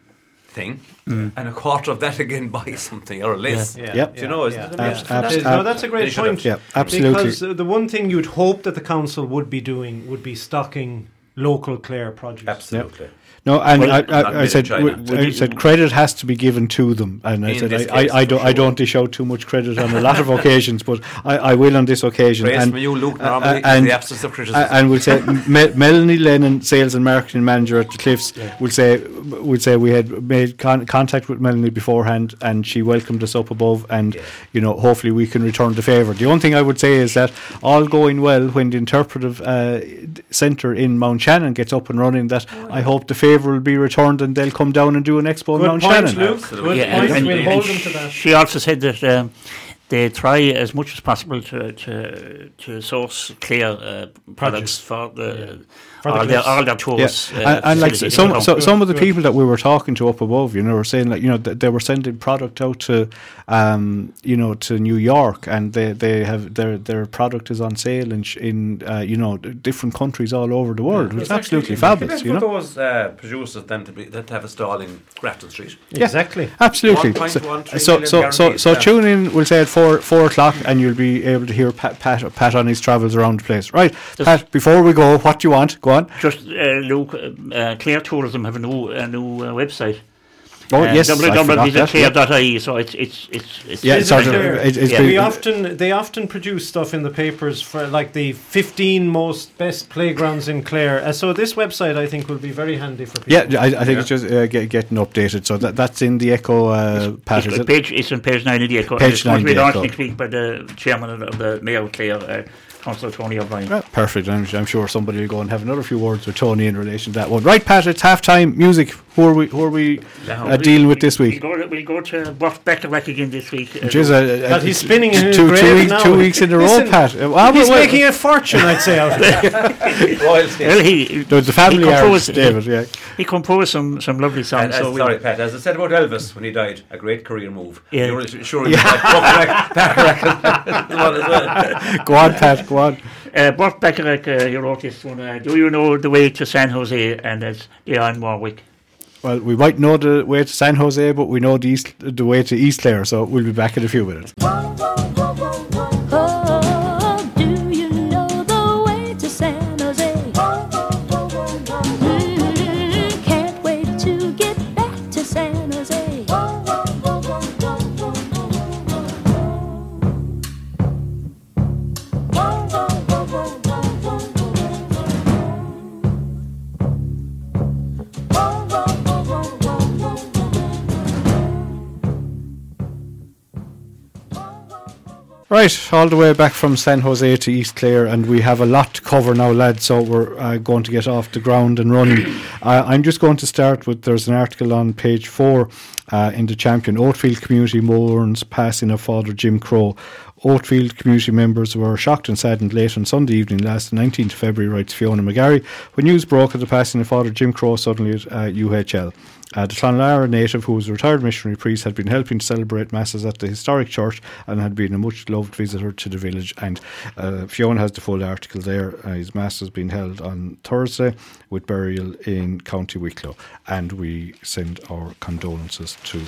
thing, mm. and a quarter of that again buy something or less. Yeah. Yeah. Yep. Do you know? Yeah. That abs- abs- abs- no, that's a great point. Yeah, absolutely. Because uh, the one thing you'd hope that the council would be doing would be stocking local Clare produce. Absolutely. Yep. No, and well, I, I, I said I said credit has to be given to them, and I said I, I, I don't sure. I don't dish out too much credit on a lot of occasions, but I, I will on this occasion. Praise and, from you, Luke, normally, uh, and in the absence of criticism. Uh, and we'll say Me- Melanie Lennon, sales and marketing manager at the Cliffs, yeah. will say will say we had made con- contact with Melanie beforehand, and she welcomed us up above, and yeah. you know, hopefully we can return the favour. The only thing I would say is that all going well when the interpretive uh, centre in Mount Shannon gets up and running, that oh, yeah. I hope the favour will be returned and they'll come down and do an expo on Mount Shannon. Good yeah, point, and, we'll and hold and them to that. She also said that um, they try as much as possible to to, to source Clare uh, products for the, yeah. for the all, their, all their tours. Yeah. Uh, and, and like some so, some of the people that we were talking to up above, you know, were saying that, you know, that they were sending product out to, um, you know, to New York, and they, they have their their product is on sale in in uh, you know, different countries all over the world. Yeah. It's absolutely actually, fabulous. You know, those uh, producers then to be that have a stall in Grafton Street. Yeah. Exactly, absolutely. one point one three so so so so tune in. We'll say it. Four, four o'clock, and you'll be able to hear Pat, Pat, Pat on his travels around the place. Right, just Pat, before we go, what do you want? Go on. Just uh, Luke, uh, Clare Tourism have a new a new uh, website. Oh uh, yes, double-u double-u double-u dot clare dot i e. So it's it's it's it's, yeah, it's, sort of, it's, it's yeah. we often they often produce stuff in the papers for like the fifteen most best playgrounds in Clare. Uh, so this website I think will be very handy for people. Yeah, I, I think yeah. it's just uh, get, getting updated. So that that's in the Echo. Uh, it's, Pat, it's, is it? Page, it's on page nine of the Echo. Page it's nine. It's going to be launched next week by the chairman of the Mayor of Clare. Uh, Councillor Tony O'Brien. Well, perfect. I'm, I'm sure somebody will go and have another few words with Tony in relation to that one. Right, Pat, it's half time. Music. Who are we, who are we uh, dealing we, with this week? We'll go, we'll go to Burt Beckerwach again this week. Uh, is a, a, he's spinning in two, his two, week, now. two weeks in a row, Pat. Well, he's well, making a fortune, I'd say. Out there. Well, he, there was a family he composed, David, yeah. he composed some, some lovely songs. And, so as, sorry, Pat, as I said about Elvis when he died, a great career move. Yeah. You're sure yeah. Beckerwach. Go on, Pat, go on. Uh, Burt Beckerwach, uh, you wrote this one. Uh, do you know the way to San Jose? And it's Leon Warwick. Well, we might know the way to San Jose, but we know the, east, the way to East Clare, so we'll be back in a few minutes. Oh, do you know the way to San Jose? Mm-hmm. Can't wait to get back to San Jose. Right, all the way back from San Jose to East Clare, and we have a lot to cover now, lads, so we're uh, going to get off the ground and running. uh, I'm just going to start with, there's an article on page four uh, in the Champion. Oatfield community mourns passing of Father Jim Crow. Oatfield community members were shocked and saddened late on Sunday evening last, the nineteenth of February, writes Fiona McGarry, when news broke of the passing of Father Jim Crow suddenly at uh, U H L. Uh, the Clonlara native, who was a retired missionary priest, had been helping to celebrate masses at the historic church and had been a much loved visitor to the village. And uh, Fiona has the full article there. Uh, his mass has been held on Thursday with burial in County Wicklow, and we send our condolences to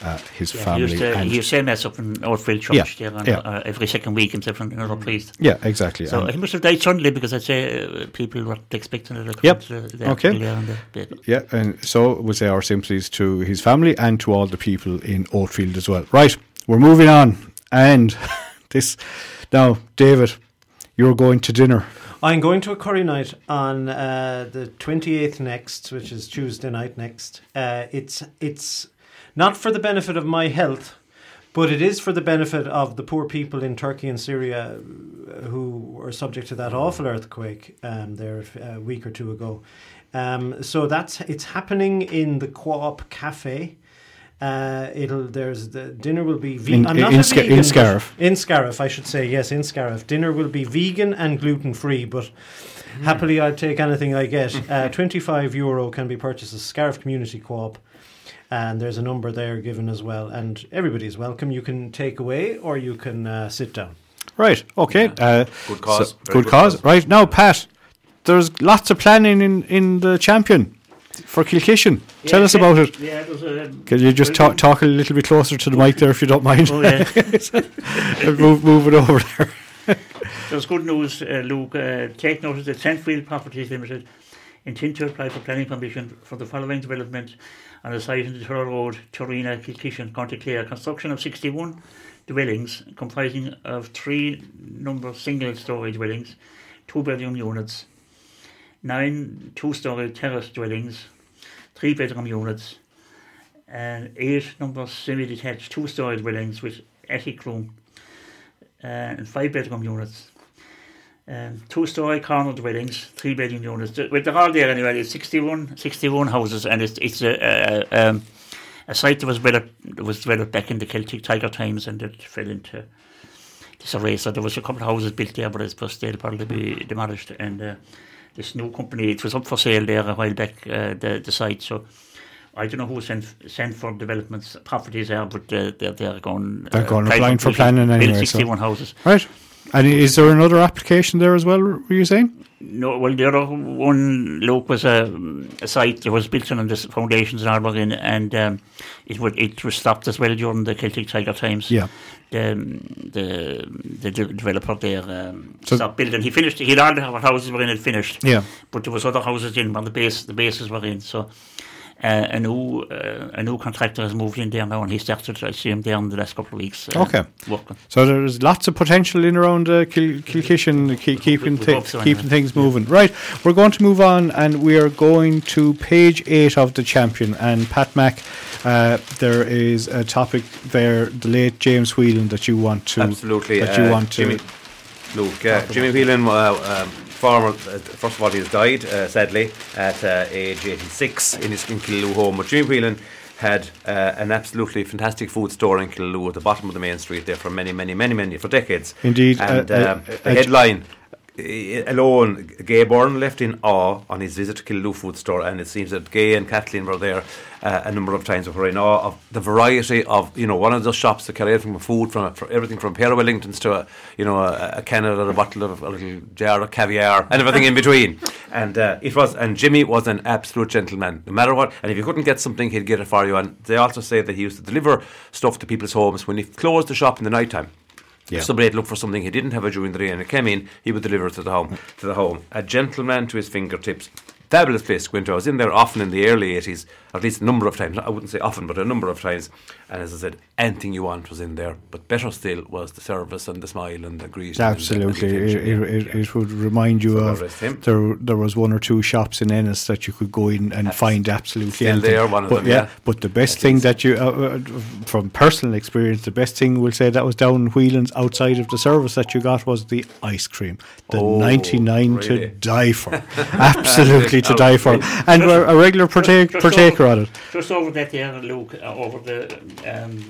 uh, his yeah, family. He used, to, and he used to say mass up in Oldfield Church yeah, there on, yeah. uh, every second week in different another place. Yeah, exactly. So um, he must have died suddenly, because I'd say uh, people were expecting it. Yep. The okay. The, the yeah, and so we say our sympathies to his family and to all the people in Oatfield as well. Right, we're moving on. And this now, David, you're going to dinner. I'm going to a curry night on uh, the twenty-eighth next, which is Tuesday night next. Uh, it's it's not for the benefit of my health, but it is for the benefit of the poor people in Turkey and Syria who are subject to that awful earthquake um, there a week or two ago. Um, so that's it's happening in the Co-op Cafe. Uh, it'll there's the dinner will be ve- in, I'm not in, a Sc- vegan, in Scariff in Scariff I should say yes in Scariff dinner will be vegan and gluten free, but mm. happily I'll take anything I get. uh, twenty-five euro can be purchased as Scariff Community Co-op, and there's a number there given as well, and everybody's welcome. You can take away or you can uh, sit down. Right, okay. Yeah. uh, good cause so, good, good cause. cause right now, Pat, there's lots of planning in, in the Champion for Kilkishan. Yeah, tell us about it. Yeah, it was, uh, can you just talk, talk a little bit closer to the mic there if you don't mind? Oh, yeah. move, move it over there. There's good news, uh, Luke. Uh, take notice that Sandfield Properties Limited intend to apply for planning permission for the following development on the site in the Turlough Road, Turena, Kilkishan, County Clare. Construction of sixty-one dwellings comprising of three number single-storey dwellings, two-bedroom units, nine two-storey terrace dwellings, three-bedroom units, and eight number semi-detached two-storey dwellings with attic room, uh, and five-bedroom units, um, two-storey corner dwellings, three-bedroom units. Well, they're all there anyway. It's sixty-one, sixty-one houses, and it's it's a a, um, a site that was developed was developed back in the Celtic Tiger times, and it fell into disarray. So there was a couple of houses built there, but it's supposed they'll probably be demolished. And Uh, this new company, it was up for sale there a while back, uh, the, the site, so I don't know who Sandford Developments properties are, but uh, they're, they're going... They're uh, going applying for planning anyway. sixty-one so. houses. Right. And is there another application there as well, were you saying? No, well, the other one, Luke, was a, a site that was built on the foundations in Arborgin, and um, it, would, it was stopped as well during the Celtic Tiger times. Yeah. The, the the developer there um, so stopped building. He finished. He all the houses were in it finished. Yeah. But there was other houses in where the base the bases were in. So uh, a new uh, a new contractor has moved in there now, and he started. I see him there in the last couple of weeks. Uh, okay. Working. So there's lots of potential in around uh, Kil- Kilkishan, keep, keeping th- so keeping anyway. things moving. Yeah. Right. We're going to move on, and we are going to page eight of the Champion, and Pat Mac. Uh, there is a topic there, the late James Whelan, that you want to. Absolutely. That you uh, want to. Jimmy, Luke. Uh, Jimmy Whelan, uh, um, former, uh, first of all, he has died, uh, sadly, at uh, age eighty-six in his in Killaloe home. But Jimmy Whelan had uh, an absolutely fantastic food store in Killaloe at the bottom of the main street there for many, many, many, many, for decades. Indeed. And uh, um, uh, the headline alone, Gay Byrne left in awe on his visit to Killaloe food store, and it seems that Gay and Kathleen were there uh, a number of times before, in awe of the variety of, you know, one of those shops that carried from food, from, from everything from a pair of Wellingtons to a, you know, a, a can or a bottle of a little jar of caviar and everything in between. And uh, it was, and Jimmy was an absolute gentleman, no matter what. And if you couldn't get something, he'd get it for you. And they also say that he used to deliver stuff to people's homes when he closed the shop in the night time. Yeah. If somebody had looked for something he didn't have it during the day and it came in, he would deliver it to the home. To the home, a gentleman to his fingertips. Fabulous place to go into. I was in there often in the early eighties, at least a number of times. I wouldn't say often, but a number of times. And as I said, anything you want was in there. But better still was the service and the smile and the greeting. Absolutely. The it, it, yeah. it would remind you so of there, there was one or two shops in Ennis that you could go in and That's find absolutely still anything. There, one of but, them, yeah. yeah. But the best I thing that you, uh, from personal experience, the best thing we'll say that was down in Whelan's outside of the service that you got was the ice cream. The oh, ninety-nine really? To die for. Absolutely. to oh, die for and we're a regular partake, just, just partaker over, on it just over that there and Luke uh, over the um,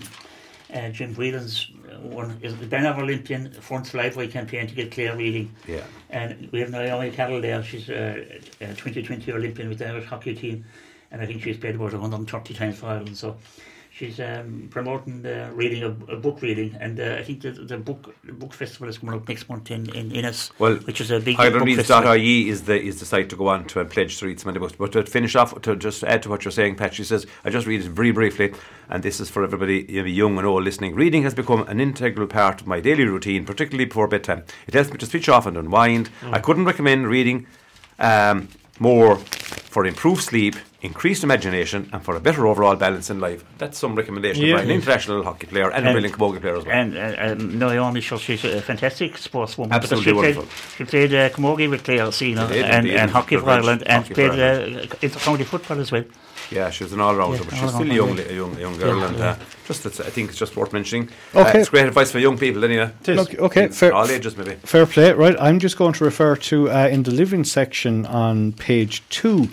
uh, Jim Whelan's one is the Ben of Olympian Funds Lifeway campaign to get Clare Wheeling, yeah, and we have Naomi Carroll there. She's a, a twenty twenty Olympian with the Irish hockey team, and I think she's played about one hundred thirty times for Ireland, so she's um, promoting the reading of a book reading, and uh, I think the, the book the book festival is coming up next month in in Ennis, well, which is a big Ireland reads dot I E is the is the site to go on to and pledge to read some of the books. But to finish off, to just add to what you're saying, Pat, she says, I just read it very briefly, and this is for everybody, you know, young and old listening. Reading has become an integral part of my daily routine, particularly before bedtime. It helps me to switch off and unwind. Mm. I couldn't recommend reading um, more for improved sleep, increased imagination, and for a better overall balance in life. That's some recommendation yeah. by an international hockey player and, and a brilliant camogie player as well. And uh, um, Naomi, she's a fantastic sportswoman. Absolutely she wonderful. Played, she played uh, camogie with Clare, you know, and, and hockey for Ireland, and played uh, inter-county football as well. Yeah, she was an all-rounder, yeah, but all she's still a young, a young, a young girl, yeah, and yeah. Uh, just that's, I think it's just worth mentioning. Okay. Uh, it's great advice for young people, anyway. Look, okay, fair, all ages maybe. Fair play, right? I'm just going to refer to uh, in the living section on page two.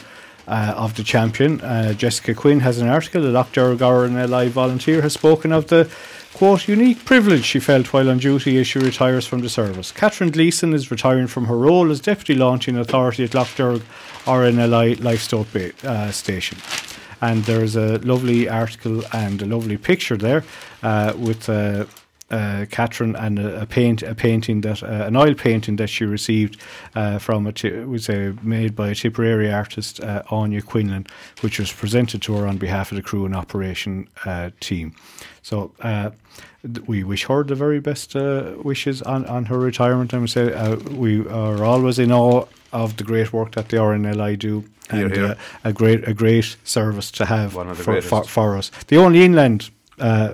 Uh, of the Champion, uh, Jessica Quinn has an article. The Doctor O'Gara, an L I volunteer, has spoken of the quote unique privilege she felt while on duty as she retires from the service. Catherine Gleeson is retiring from her role as Deputy Launching Authority at Loughdurg R N L I Livestock Bay, uh, Station. And there's a lovely article and a lovely picture there uh, with uh, uh, Catherine and a, a paint, a painting that uh, an oil painting that she received uh, from a t- it was uh, made by a Tipperary artist uh, Áine Quinlan, which was presented to her on behalf of the crew and operation uh, team. So uh, th- we wish her the very best uh, wishes on, on her retirement. I would say uh, we are always in awe of the great work that the R N L I do. Here, and here. Uh, a great, a great service to have for, for, for us. The only inland. Uh,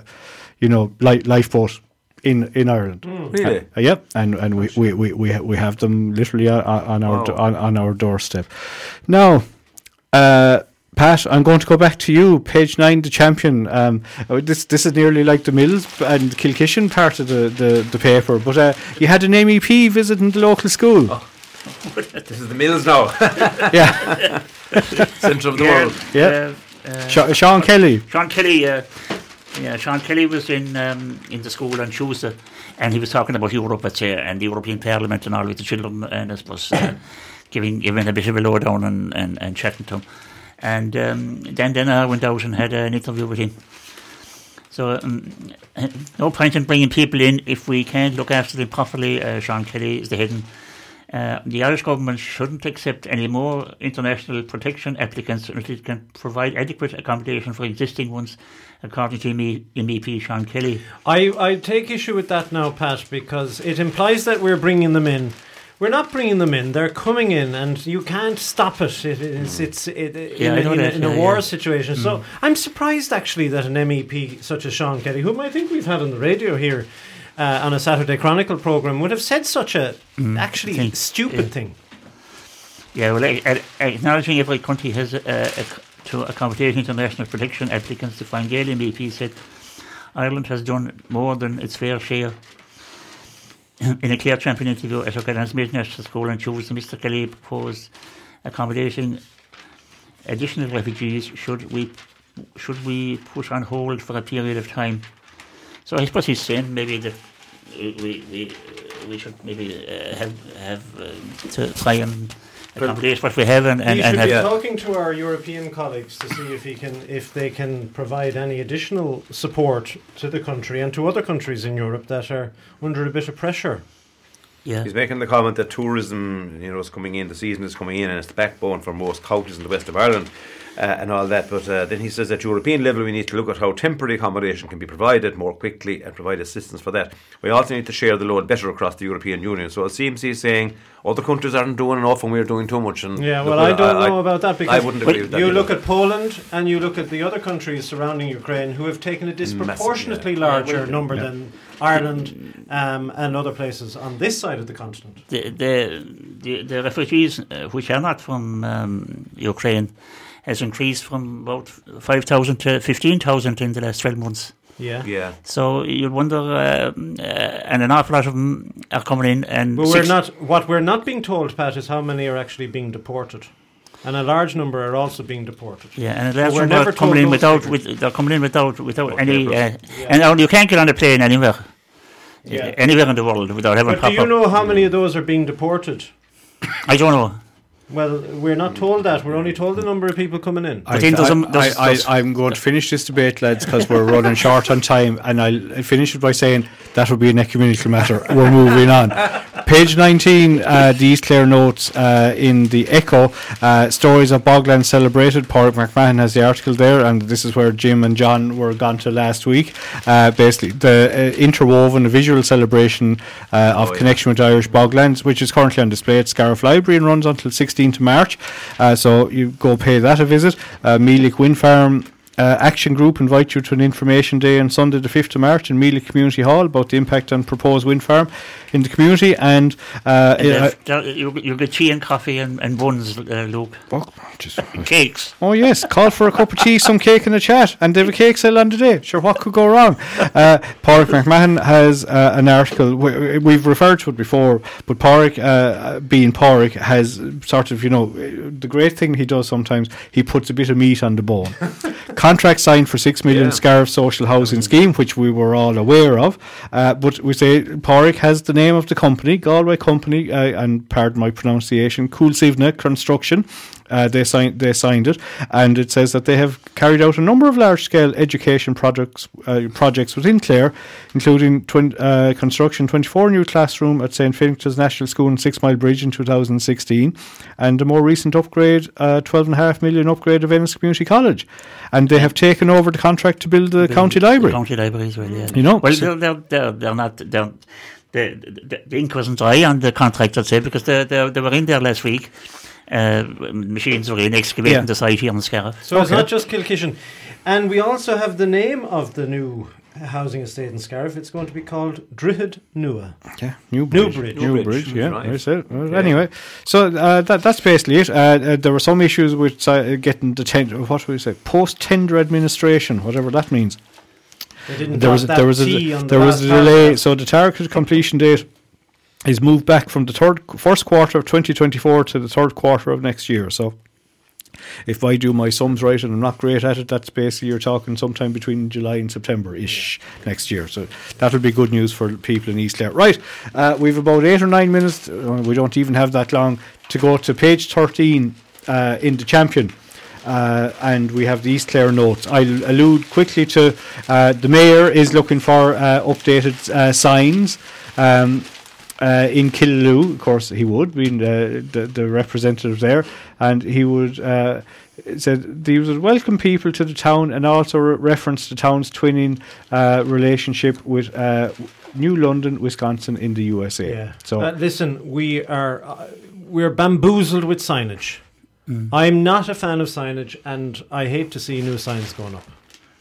You know, li- lifeboat in in Ireland. Mm, really? Uh, yep. Yeah, and and we we, we, we, ha- we have them literally on, on our wow. do- on, on our doorstep. Now, uh, Pat, I'm going to go back to you. Page nine, the Champion. Um, this this is nearly like the Mills and Kilkishan part of the, the, the paper. But uh, you had an M E P visiting the local school. Oh. This is the Mills now. Yeah. Centre of the yeah, world. Yeah. Uh, uh, Sean, Sean Kelly. Sean Kelly. Uh, Yeah, Sean Kelly was in um, in the school on Tuesday, and he was talking about Europe, I'd say, and the European Parliament and all with the children, and I suppose uh, giving giving a bit of a lowdown and, and, and chatting to him. And um, then then I went out and had uh, an interview with him. So um, no point in bringing people in if we can't look after them properly. Uh, Sean Kelly is the hidden. Uh, the Irish government shouldn't accept any more international protection applicants until it can provide adequate accommodation for existing ones, according to M E P Sean Kelly. I, I take issue with that now, Pat, because it implies that we're bringing them in. We're not bringing them in. They're coming in, and you can't stop it. It is, it's it, yeah, in, a, in, a, in a war yeah, yeah. situation. Mm. So I'm surprised, actually, that an M E P such as Sean Kelly, whom I think we've had on the radio here, Uh, on a Saturday Chronicle programme, would have said such a mm, actually thing. stupid yeah. thing. Yeah, well, I, I, I, acknowledging every country has uh, a, to accommodate international protection applicants, the Fine Gael M E P said, Ireland has done more than its fair share. In a Clare Champion interview at O'Connell's International School on Tuesday, Mister Kelly proposed accommodating additional refugees should we should we put on hold for a period of time. So I suppose he's saying maybe that we we we should maybe uh, have have uh, to try and accommodate what we have and and, he and should be talking to our European colleagues to see if he can if they can provide any additional support to the country and to other countries in Europe that are under a bit of pressure. Yeah. He's making the comment that tourism, you know, is coming in, the season is coming in, and it's the backbone for most counties in the west of Ireland uh, and all that. But uh, then he says at European level we need to look at how temporary accommodation can be provided more quickly and provide assistance for that. We also need to share the load better across the European Union. So it seems he's saying other countries aren't doing enough and we're doing too much. And yeah, well, I don't I, know I, about that because I wouldn't agree with that. You either. Look at Poland and you look at the other countries surrounding Ukraine who have taken a disproportionately Massive, yeah. larger yeah, well, number yeah. than Ireland um, and other places on this side of the continent. The the, the, the refugees uh, which are not from um, Ukraine has increased from about five thousand to fifteen thousand in the last twelve months. Yeah. yeah. So you wonder, uh, uh, and an awful lot of them are coming in. And but we're not. What we're not being told, Pat, is how many are actually being deported. And a large number are also being deported. Yeah, and a large well, number are coming in without, with, they're coming in without, without okay, any, uh, yeah. and you can't get on a plane anywhere, yeah. anywhere in the world without having. But do you know how many of those are being deported? I don't know. Well, we're not told that. We're only told the number of people coming in. I, I think there's I, some, there's, I, I, there's I'm going to finish this debate, lads, because we're running short on time, and I'll finish it by saying that would be an ecumenical matter. We're moving on. Page nineteen, uh, the East Clare notes uh, in the Echo, uh, stories of Bogland celebrated. Páraic McMahon has the article there, and this is where Jim and John were gone to last week. Uh, basically, the uh, interwoven visual celebration uh, of oh, connection yeah. with Irish Boglands, which is currently on display at Scariff Library and runs until sixteen. to March, uh, so you go pay that a visit. uh, Meelick Wind Farm uh, Action Group invite you to an information day on Sunday the fifth of March in Meelick Community Hall about the impact on proposed wind farm in the community, and, uh, and uh, you'll get tea and coffee and, and buns, uh, Luke. Oh, cakes. Oh yes, call for a cup of tea, some cake and a chat, and they have a cake sale on the day. Sure, what could go wrong? uh, Páraic McMahon has uh, an article, we, we've referred to it before, but Páraic, uh, being Páraic, has sort of, you know, the great thing he does sometimes, he puts a bit of meat on the bone. Contract signed for six million yeah. Scariff social housing mm-hmm. scheme, which we were all aware of, uh, but we say Páraic has the name name of the company, Galway company, uh, and pardon my pronunciation, Coolsevna Construction. Uh, they signed they signed it, and it says that they have carried out a number of large-scale education projects uh, projects within Clare, including twin, uh, construction twenty-four new classroom at Saint Finch's National School in Six Mile Bridge in two thousand sixteen, and a more recent upgrade, uh, twelve point five million upgrade of Ennis Community College, and they have taken over the contract to build the, the county library. The county library as well, yeah. You know, well, so they're, they're, they're not... They're The, the, the ink wasn't dry on the contract, I'd say, because they, they, they were in there last week. Uh, machines were in excavating yeah. the site here on Scariff. So okay. It's not just Kilkishan. And we also have the name of the new housing estate in Scariff. It's going to be called Drihid Nua. Yeah, Newbridge. Newbridge, Newbridge yeah. Right. That's it. Well, yeah. Anyway, so uh, that, that's basically it. Uh, uh, there were some issues with uh, getting the tender, what do we say, post-tender administration, whatever that means. There was, there was a, there the was a delay, so the targeted completion date is moved back from the third first quarter of twenty twenty-four to the third quarter of next year. So if I do my sums right, and I'm not great at it, that's basically you're talking sometime between July and September-ish yeah. next year. So that'll be good news for people in East Clare. Right, uh, we've about eight or nine minutes, we don't even have that long, to go to page thirteen uh, in the Champion. Uh, and we have the East Clare notes. I'll allude quickly to uh, the Mayor is looking for uh, updated uh, signs um, uh, in Killaloe. Of course he would, being the, the, the representative there, and he would uh, said he would welcome people to the town and also re- reference the town's twinning uh, relationship with uh, New London, Wisconsin in the U S A. Yeah. So uh, listen, we are uh, we're bamboozled with signage. Mm. I'm not a fan of signage, and I hate to see new signs going up.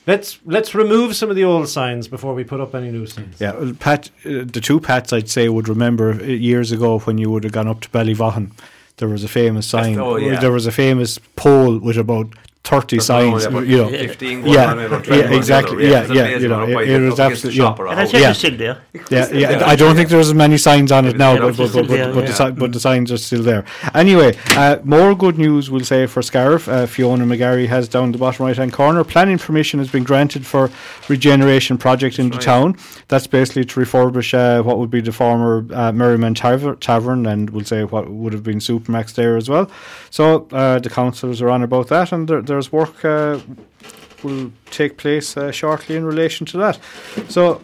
Let's let's remove some of the old signs before we put up any new signs. Yeah, well, Pat, uh, the two Pats I'd say would remember years ago when you would have gone up to Ballyvaughan. There was a famous sign. Oh, yeah. There was a famous pole with about thirty There's signs, no, yeah, you know. fifteen yeah, yeah, on yeah exactly. Yeah, yeah, yeah, you know, it, it was absolutely. Yeah. And that's yeah. still there. Yeah, yeah. yeah. I don't think there's as many signs on it now, but but but, there, but, yeah. the, but the signs are still there. Anyway, uh, more good news, we'll say, for Scariff. Uh, Fiona McGarry has down the bottom right-hand corner. Planning permission has been granted for regeneration project in that's the right. town. That's basically to refurbish uh, what would be the former uh, Merriman Taver- Tavern, and we'll say what would have been Supermax there as well. So uh, the councillors are on about that, and there, there's work uh, will take place uh, shortly in relation to that. So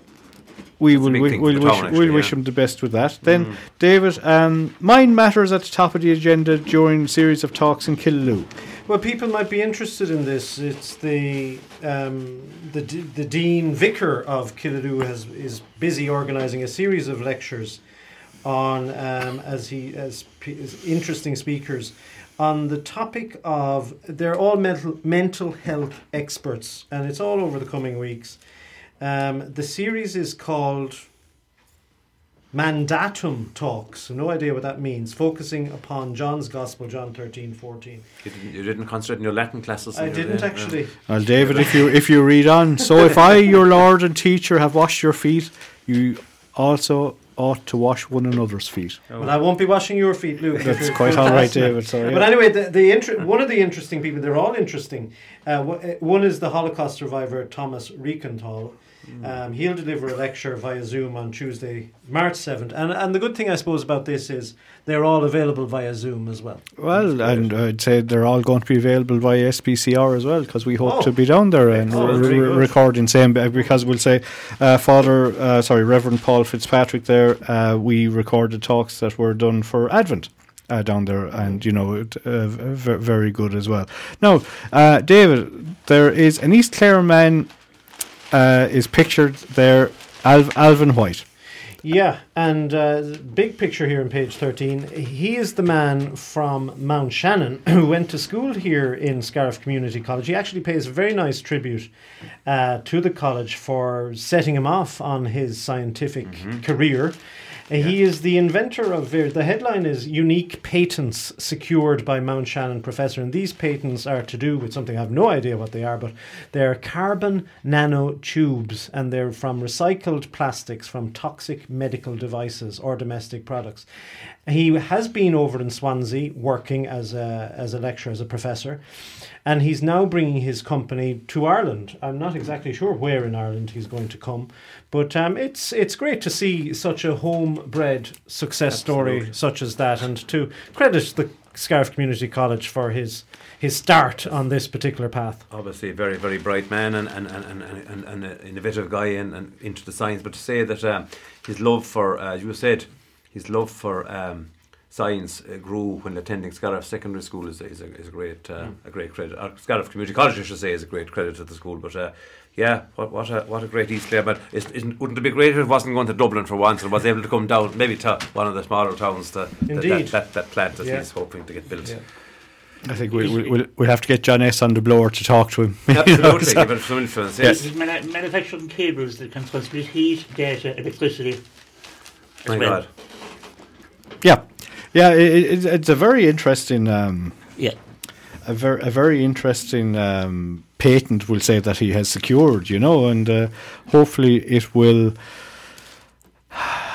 we That's will we, we'll wish, actually, we'll yeah. wish him the best with that. Then, mm. David, um, mind matters at the top of the agenda during a series of talks in Killaloe. Well, people might be interested in this. It's the um, the d- the Dean Vicar of Killaloe has is busy organising a series of lectures on um, as he as, p- as interesting speakers on the topic of they're all mental mental health experts, and it's all over the coming weeks. Um, the series is called Mandatum Talks. No idea what that means. Focusing upon John's Gospel, John thirteen, fourteen. You didn't, you didn't concentrate in your Latin classes. I didn't day, actually. No. Well, David, if you if you read on, so if I, your Lord and teacher, have washed your feet, you also ought to wash one another's feet. Oh. Well, I won't be washing your feet, Luke. That's quite all right, David. Sorry. But anyway, the, the inter- one of the interesting people, they're all interesting. Uh, w- one is the Holocaust survivor Thomas Reichenthal. Um, he'll deliver a lecture via Zoom on Tuesday, March seventh. And and the good thing, I suppose, about this is they're all available via Zoom as well. Well, and I'd say they're all going to be available via S P C R as well, because we hope oh. to be down there and oh, re- re- recording same, because we'll say uh, Father, uh, sorry, Reverend Paul Fitzpatrick there, uh, we recorded talks that were done for Advent. Uh, down there, and you know, it, uh, v- very good as well. Now, uh, David, there is an East Clare man Uh, is pictured there, Al- Alvin White. Yeah, and uh, big picture here on page thirteen. He is the man from Mount Shannon who went to school here in Scariff Community College. He actually pays a very nice tribute uh, to the college for setting him off on his scientific mm-hmm. career. Yeah. He is the inventor of, the headline is Unique Patents Secured by Mount Shannon Professor. And these patents are to do with something, I have no idea what they are, but they're carbon nanotubes, and they're from recycled plastics from toxic medical devices or domestic products. He has been over in Swansea working as a as a lecturer, as a professor, and he's now bringing his company to Ireland. I'm not exactly sure where in Ireland he's going to come, but um, it's it's great to see such a homebred success Absolutely. Story such as that, and to credit the Scariff Community College for his his start on this particular path. Obviously a very, very bright man and and, and, and, and, and an innovative guy and, and into the science, but to say that uh, his love for, uh, as you said, his love for um, science uh, grew when attending Scariff Secondary School is, is, a, is a great uh, mm. a great credit. Or Scariff Community College, I should say, is a great credit to the school. But uh, yeah, what what a what a great East Clare. But it's, isn't, wouldn't it be great if it wasn't going to Dublin for once and was able to come down maybe to one of the smaller towns to that, that, that, that plant that yeah. he's hoping to get built. Yeah. I think we'll, we'll, we'll have to get John S on the blower to talk to him. Absolutely. Give it some influence. Yes. Manu- manufacturing cables that can transmit heat, data, electricity. My well. God. Yeah, yeah. It, it, it's a very interesting, um, yeah, a very a very interesting um, patent, we'll say, that he has secured. You know, and uh, hopefully it will.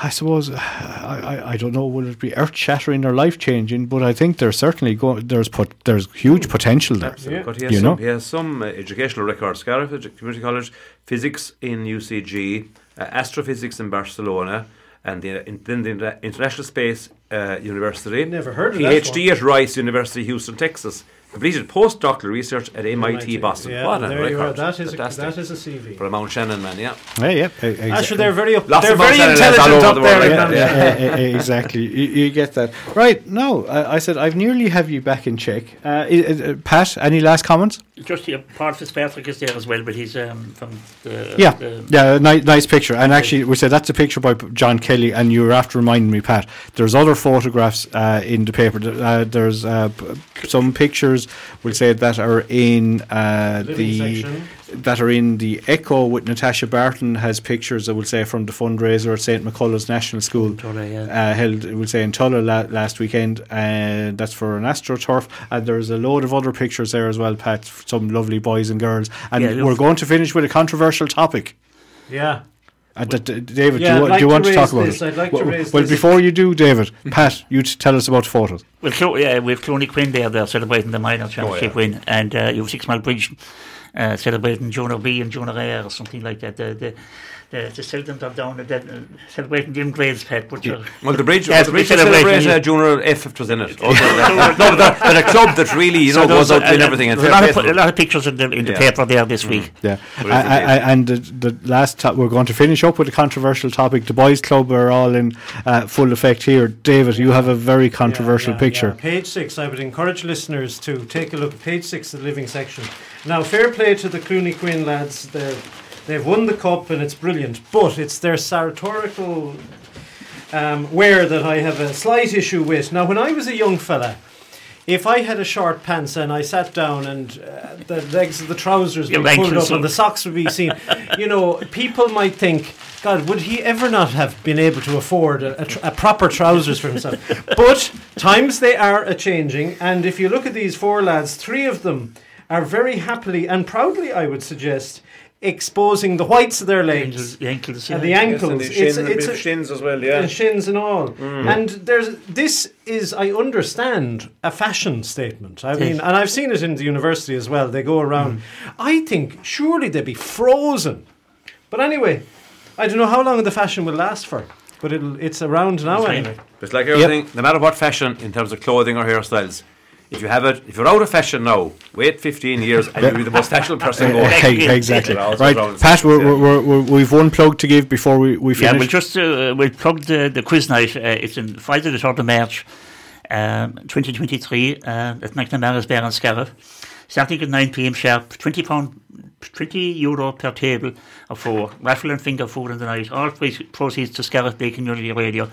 I suppose I, I, I don't know. Will it be earth shattering or life changing? But I think there's certainly go, there's put, there's huge potential there. Yeah. But he has you some, know, he has some uh, educational records. Scariff Community College, physics in U C G, uh, astrophysics in Barcelona. And the, in, then the International Space uh, University. Never heard of that. PhD at Rice University, Houston, Texas. Completed postdoctoral research at M I T, M I T. Boston. Yeah, what a record! That is a, that is a C V for a Mount Shannon man. Yeah, yeah, yeah. Exactly. Actually, they're very up, they're very intelligent up there. Yeah, like yeah, yeah. Exactly. You, you get that right. No, I, I said I've nearly have you back in check. Uh, is, uh, Pat, any last comments? Just yeah, Paul Fitzpatrick is there as well, but he's um, from the yeah, the yeah, nice, nice picture. And actually, we said that's a picture by John Kelly, and you were after reminding me, Pat. There's other photographs uh, in the paper. Uh, there's uh, some pictures members will say that are in uh, the section. That are in the Echo with Natasha Barton has pictures, I will say, from the fundraiser at Saint McCullough's National School Tulla, yeah. uh, held, I will say, in Tulla la- last weekend, and that's for an AstroTurf, and there's a load of other pictures there as well, Pat, some lovely boys and girls, and yeah, we're going to finish with a controversial topic. Yeah. Uh, d- d- David, yeah, do you, like do you to want to talk about this? It? I'd like well, to raise well this. Before you do, David, Pat, you t- tell us about photos. Well, so, yeah, we have Cloney Quinn there, they're celebrating the minor championship oh, yeah. win, and uh, you have Six Mile Bridge uh, celebrating Jonah B and Jonah A or something like that. The, the, The, the Sultans are down at uh, celebrating Jim Graves, Pat. Yeah. Well, the bridge, yeah, the bridge celebrates uh, Junior F if it was in it. Also, that, no, but they're a club that really, you know, so goes out and everything. There's a lot, of, a lot of pictures in the, in yeah. the paper there this mm-hmm. week. Yeah, I, I, I, and the, the last to- we're going to finish up with a controversial topic. The boys' club are all in uh, full effect here. David, you have a very controversial yeah, yeah, picture. Yeah. Page six. I would encourage listeners to take a look at page six of the living section. Now, fair play to the Cloney Quinn lads. The They've won the cup and it's brilliant, but it's their sartorial um, wear that I have a slight issue with. Now, when I was a young fella, if I had a short pants and I sat down and uh, the legs of the trousers would be pulled up and the socks would be seen, you know, people might think, God, would he ever not have been able to afford a, a, tr- a proper trousers for himself? But times they are a-changing, and if you look at these four lads, three of them are very happily and proudly, I would suggest, exposing the whites of their legs, the ankles, the ankles, yeah. and the ankles, yes, and the it's, and it's a, shins as well, yeah, and shins and all. Mm. And there's this is, I understand, a fashion statement. I mean, and I've seen it in the university as well. They go around. Mm. I think surely they'd be frozen, but anyway, I don't know how long the fashion will last for. But it'll, it's around now it's anyway. It's like everything. Yep. No matter what fashion, in terms of clothing or hairstyles. If you have it, if you're out of fashion now, wait fifteen years and you'll be the most fashionable person going. Exactly. Right, Pat, we're, yeah. we're, we're, we've one plug to give before we, we finish. Yeah, we'll just uh, we'll plug the, the quiz night. Uh, it's on Friday the third of March, um, twenty twenty-three, uh, at McNamara's Bar and Scarra. Starting at nine p.m. sharp, twenty pounds, twenty euro per table of four. Raffle and finger food in the night. All proceeds to Scarrath Bay Community Radio.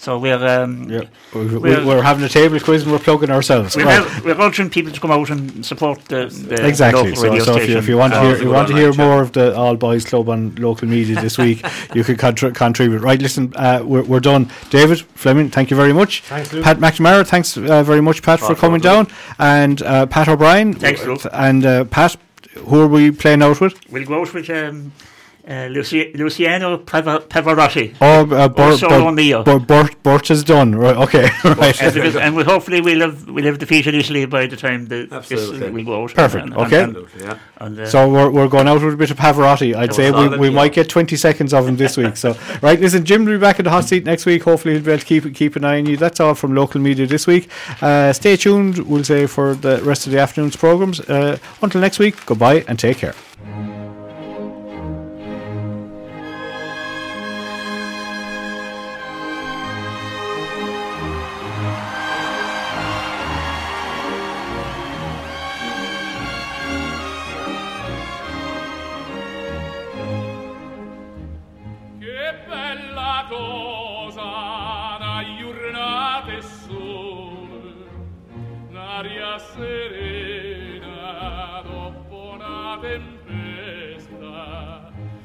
So we're, um, yeah. we're, we're we're having a table quiz and we're plugging ourselves. We're, right. have, we're urging people to come out and support the, the exactly. local so, radio so station. If you, if you want to hear, you want to hear more yeah. of the All Boys Club on local media this week, you can contri- contribute. Right, listen, uh, we're, we're done. David Fleming, thank you very much. Thanks, Luke. Pat McNamara, thanks uh, very much, Pat, Pat for coming down. Luke. And uh, Pat O'Brien. Thanks, Luke. And uh, Pat, who are we playing out with? We'll go out with um, uh, Luci- Luciano Pavarotti. Oh, uh, Bert, Bert, Bert, Bert, Bert is done. Right, okay. Right. And, because, and we hopefully we'll have, we'll have defeated Italy by the time that uh, we go out. Perfect, and, and, okay. And, and, yeah. and, uh, so we're, we're going out with a bit of Pavarotti. I'd say we, we might get twenty seconds of him this week. So, right, listen, Jim will be back in the hot seat next week. Hopefully he'll be able to keep, keep an eye on you. That's all from local media this week. Uh, stay tuned, we'll say, for the rest of the afternoon's programmes. Uh, until next week, goodbye and take care. Serena dopo una tempesta.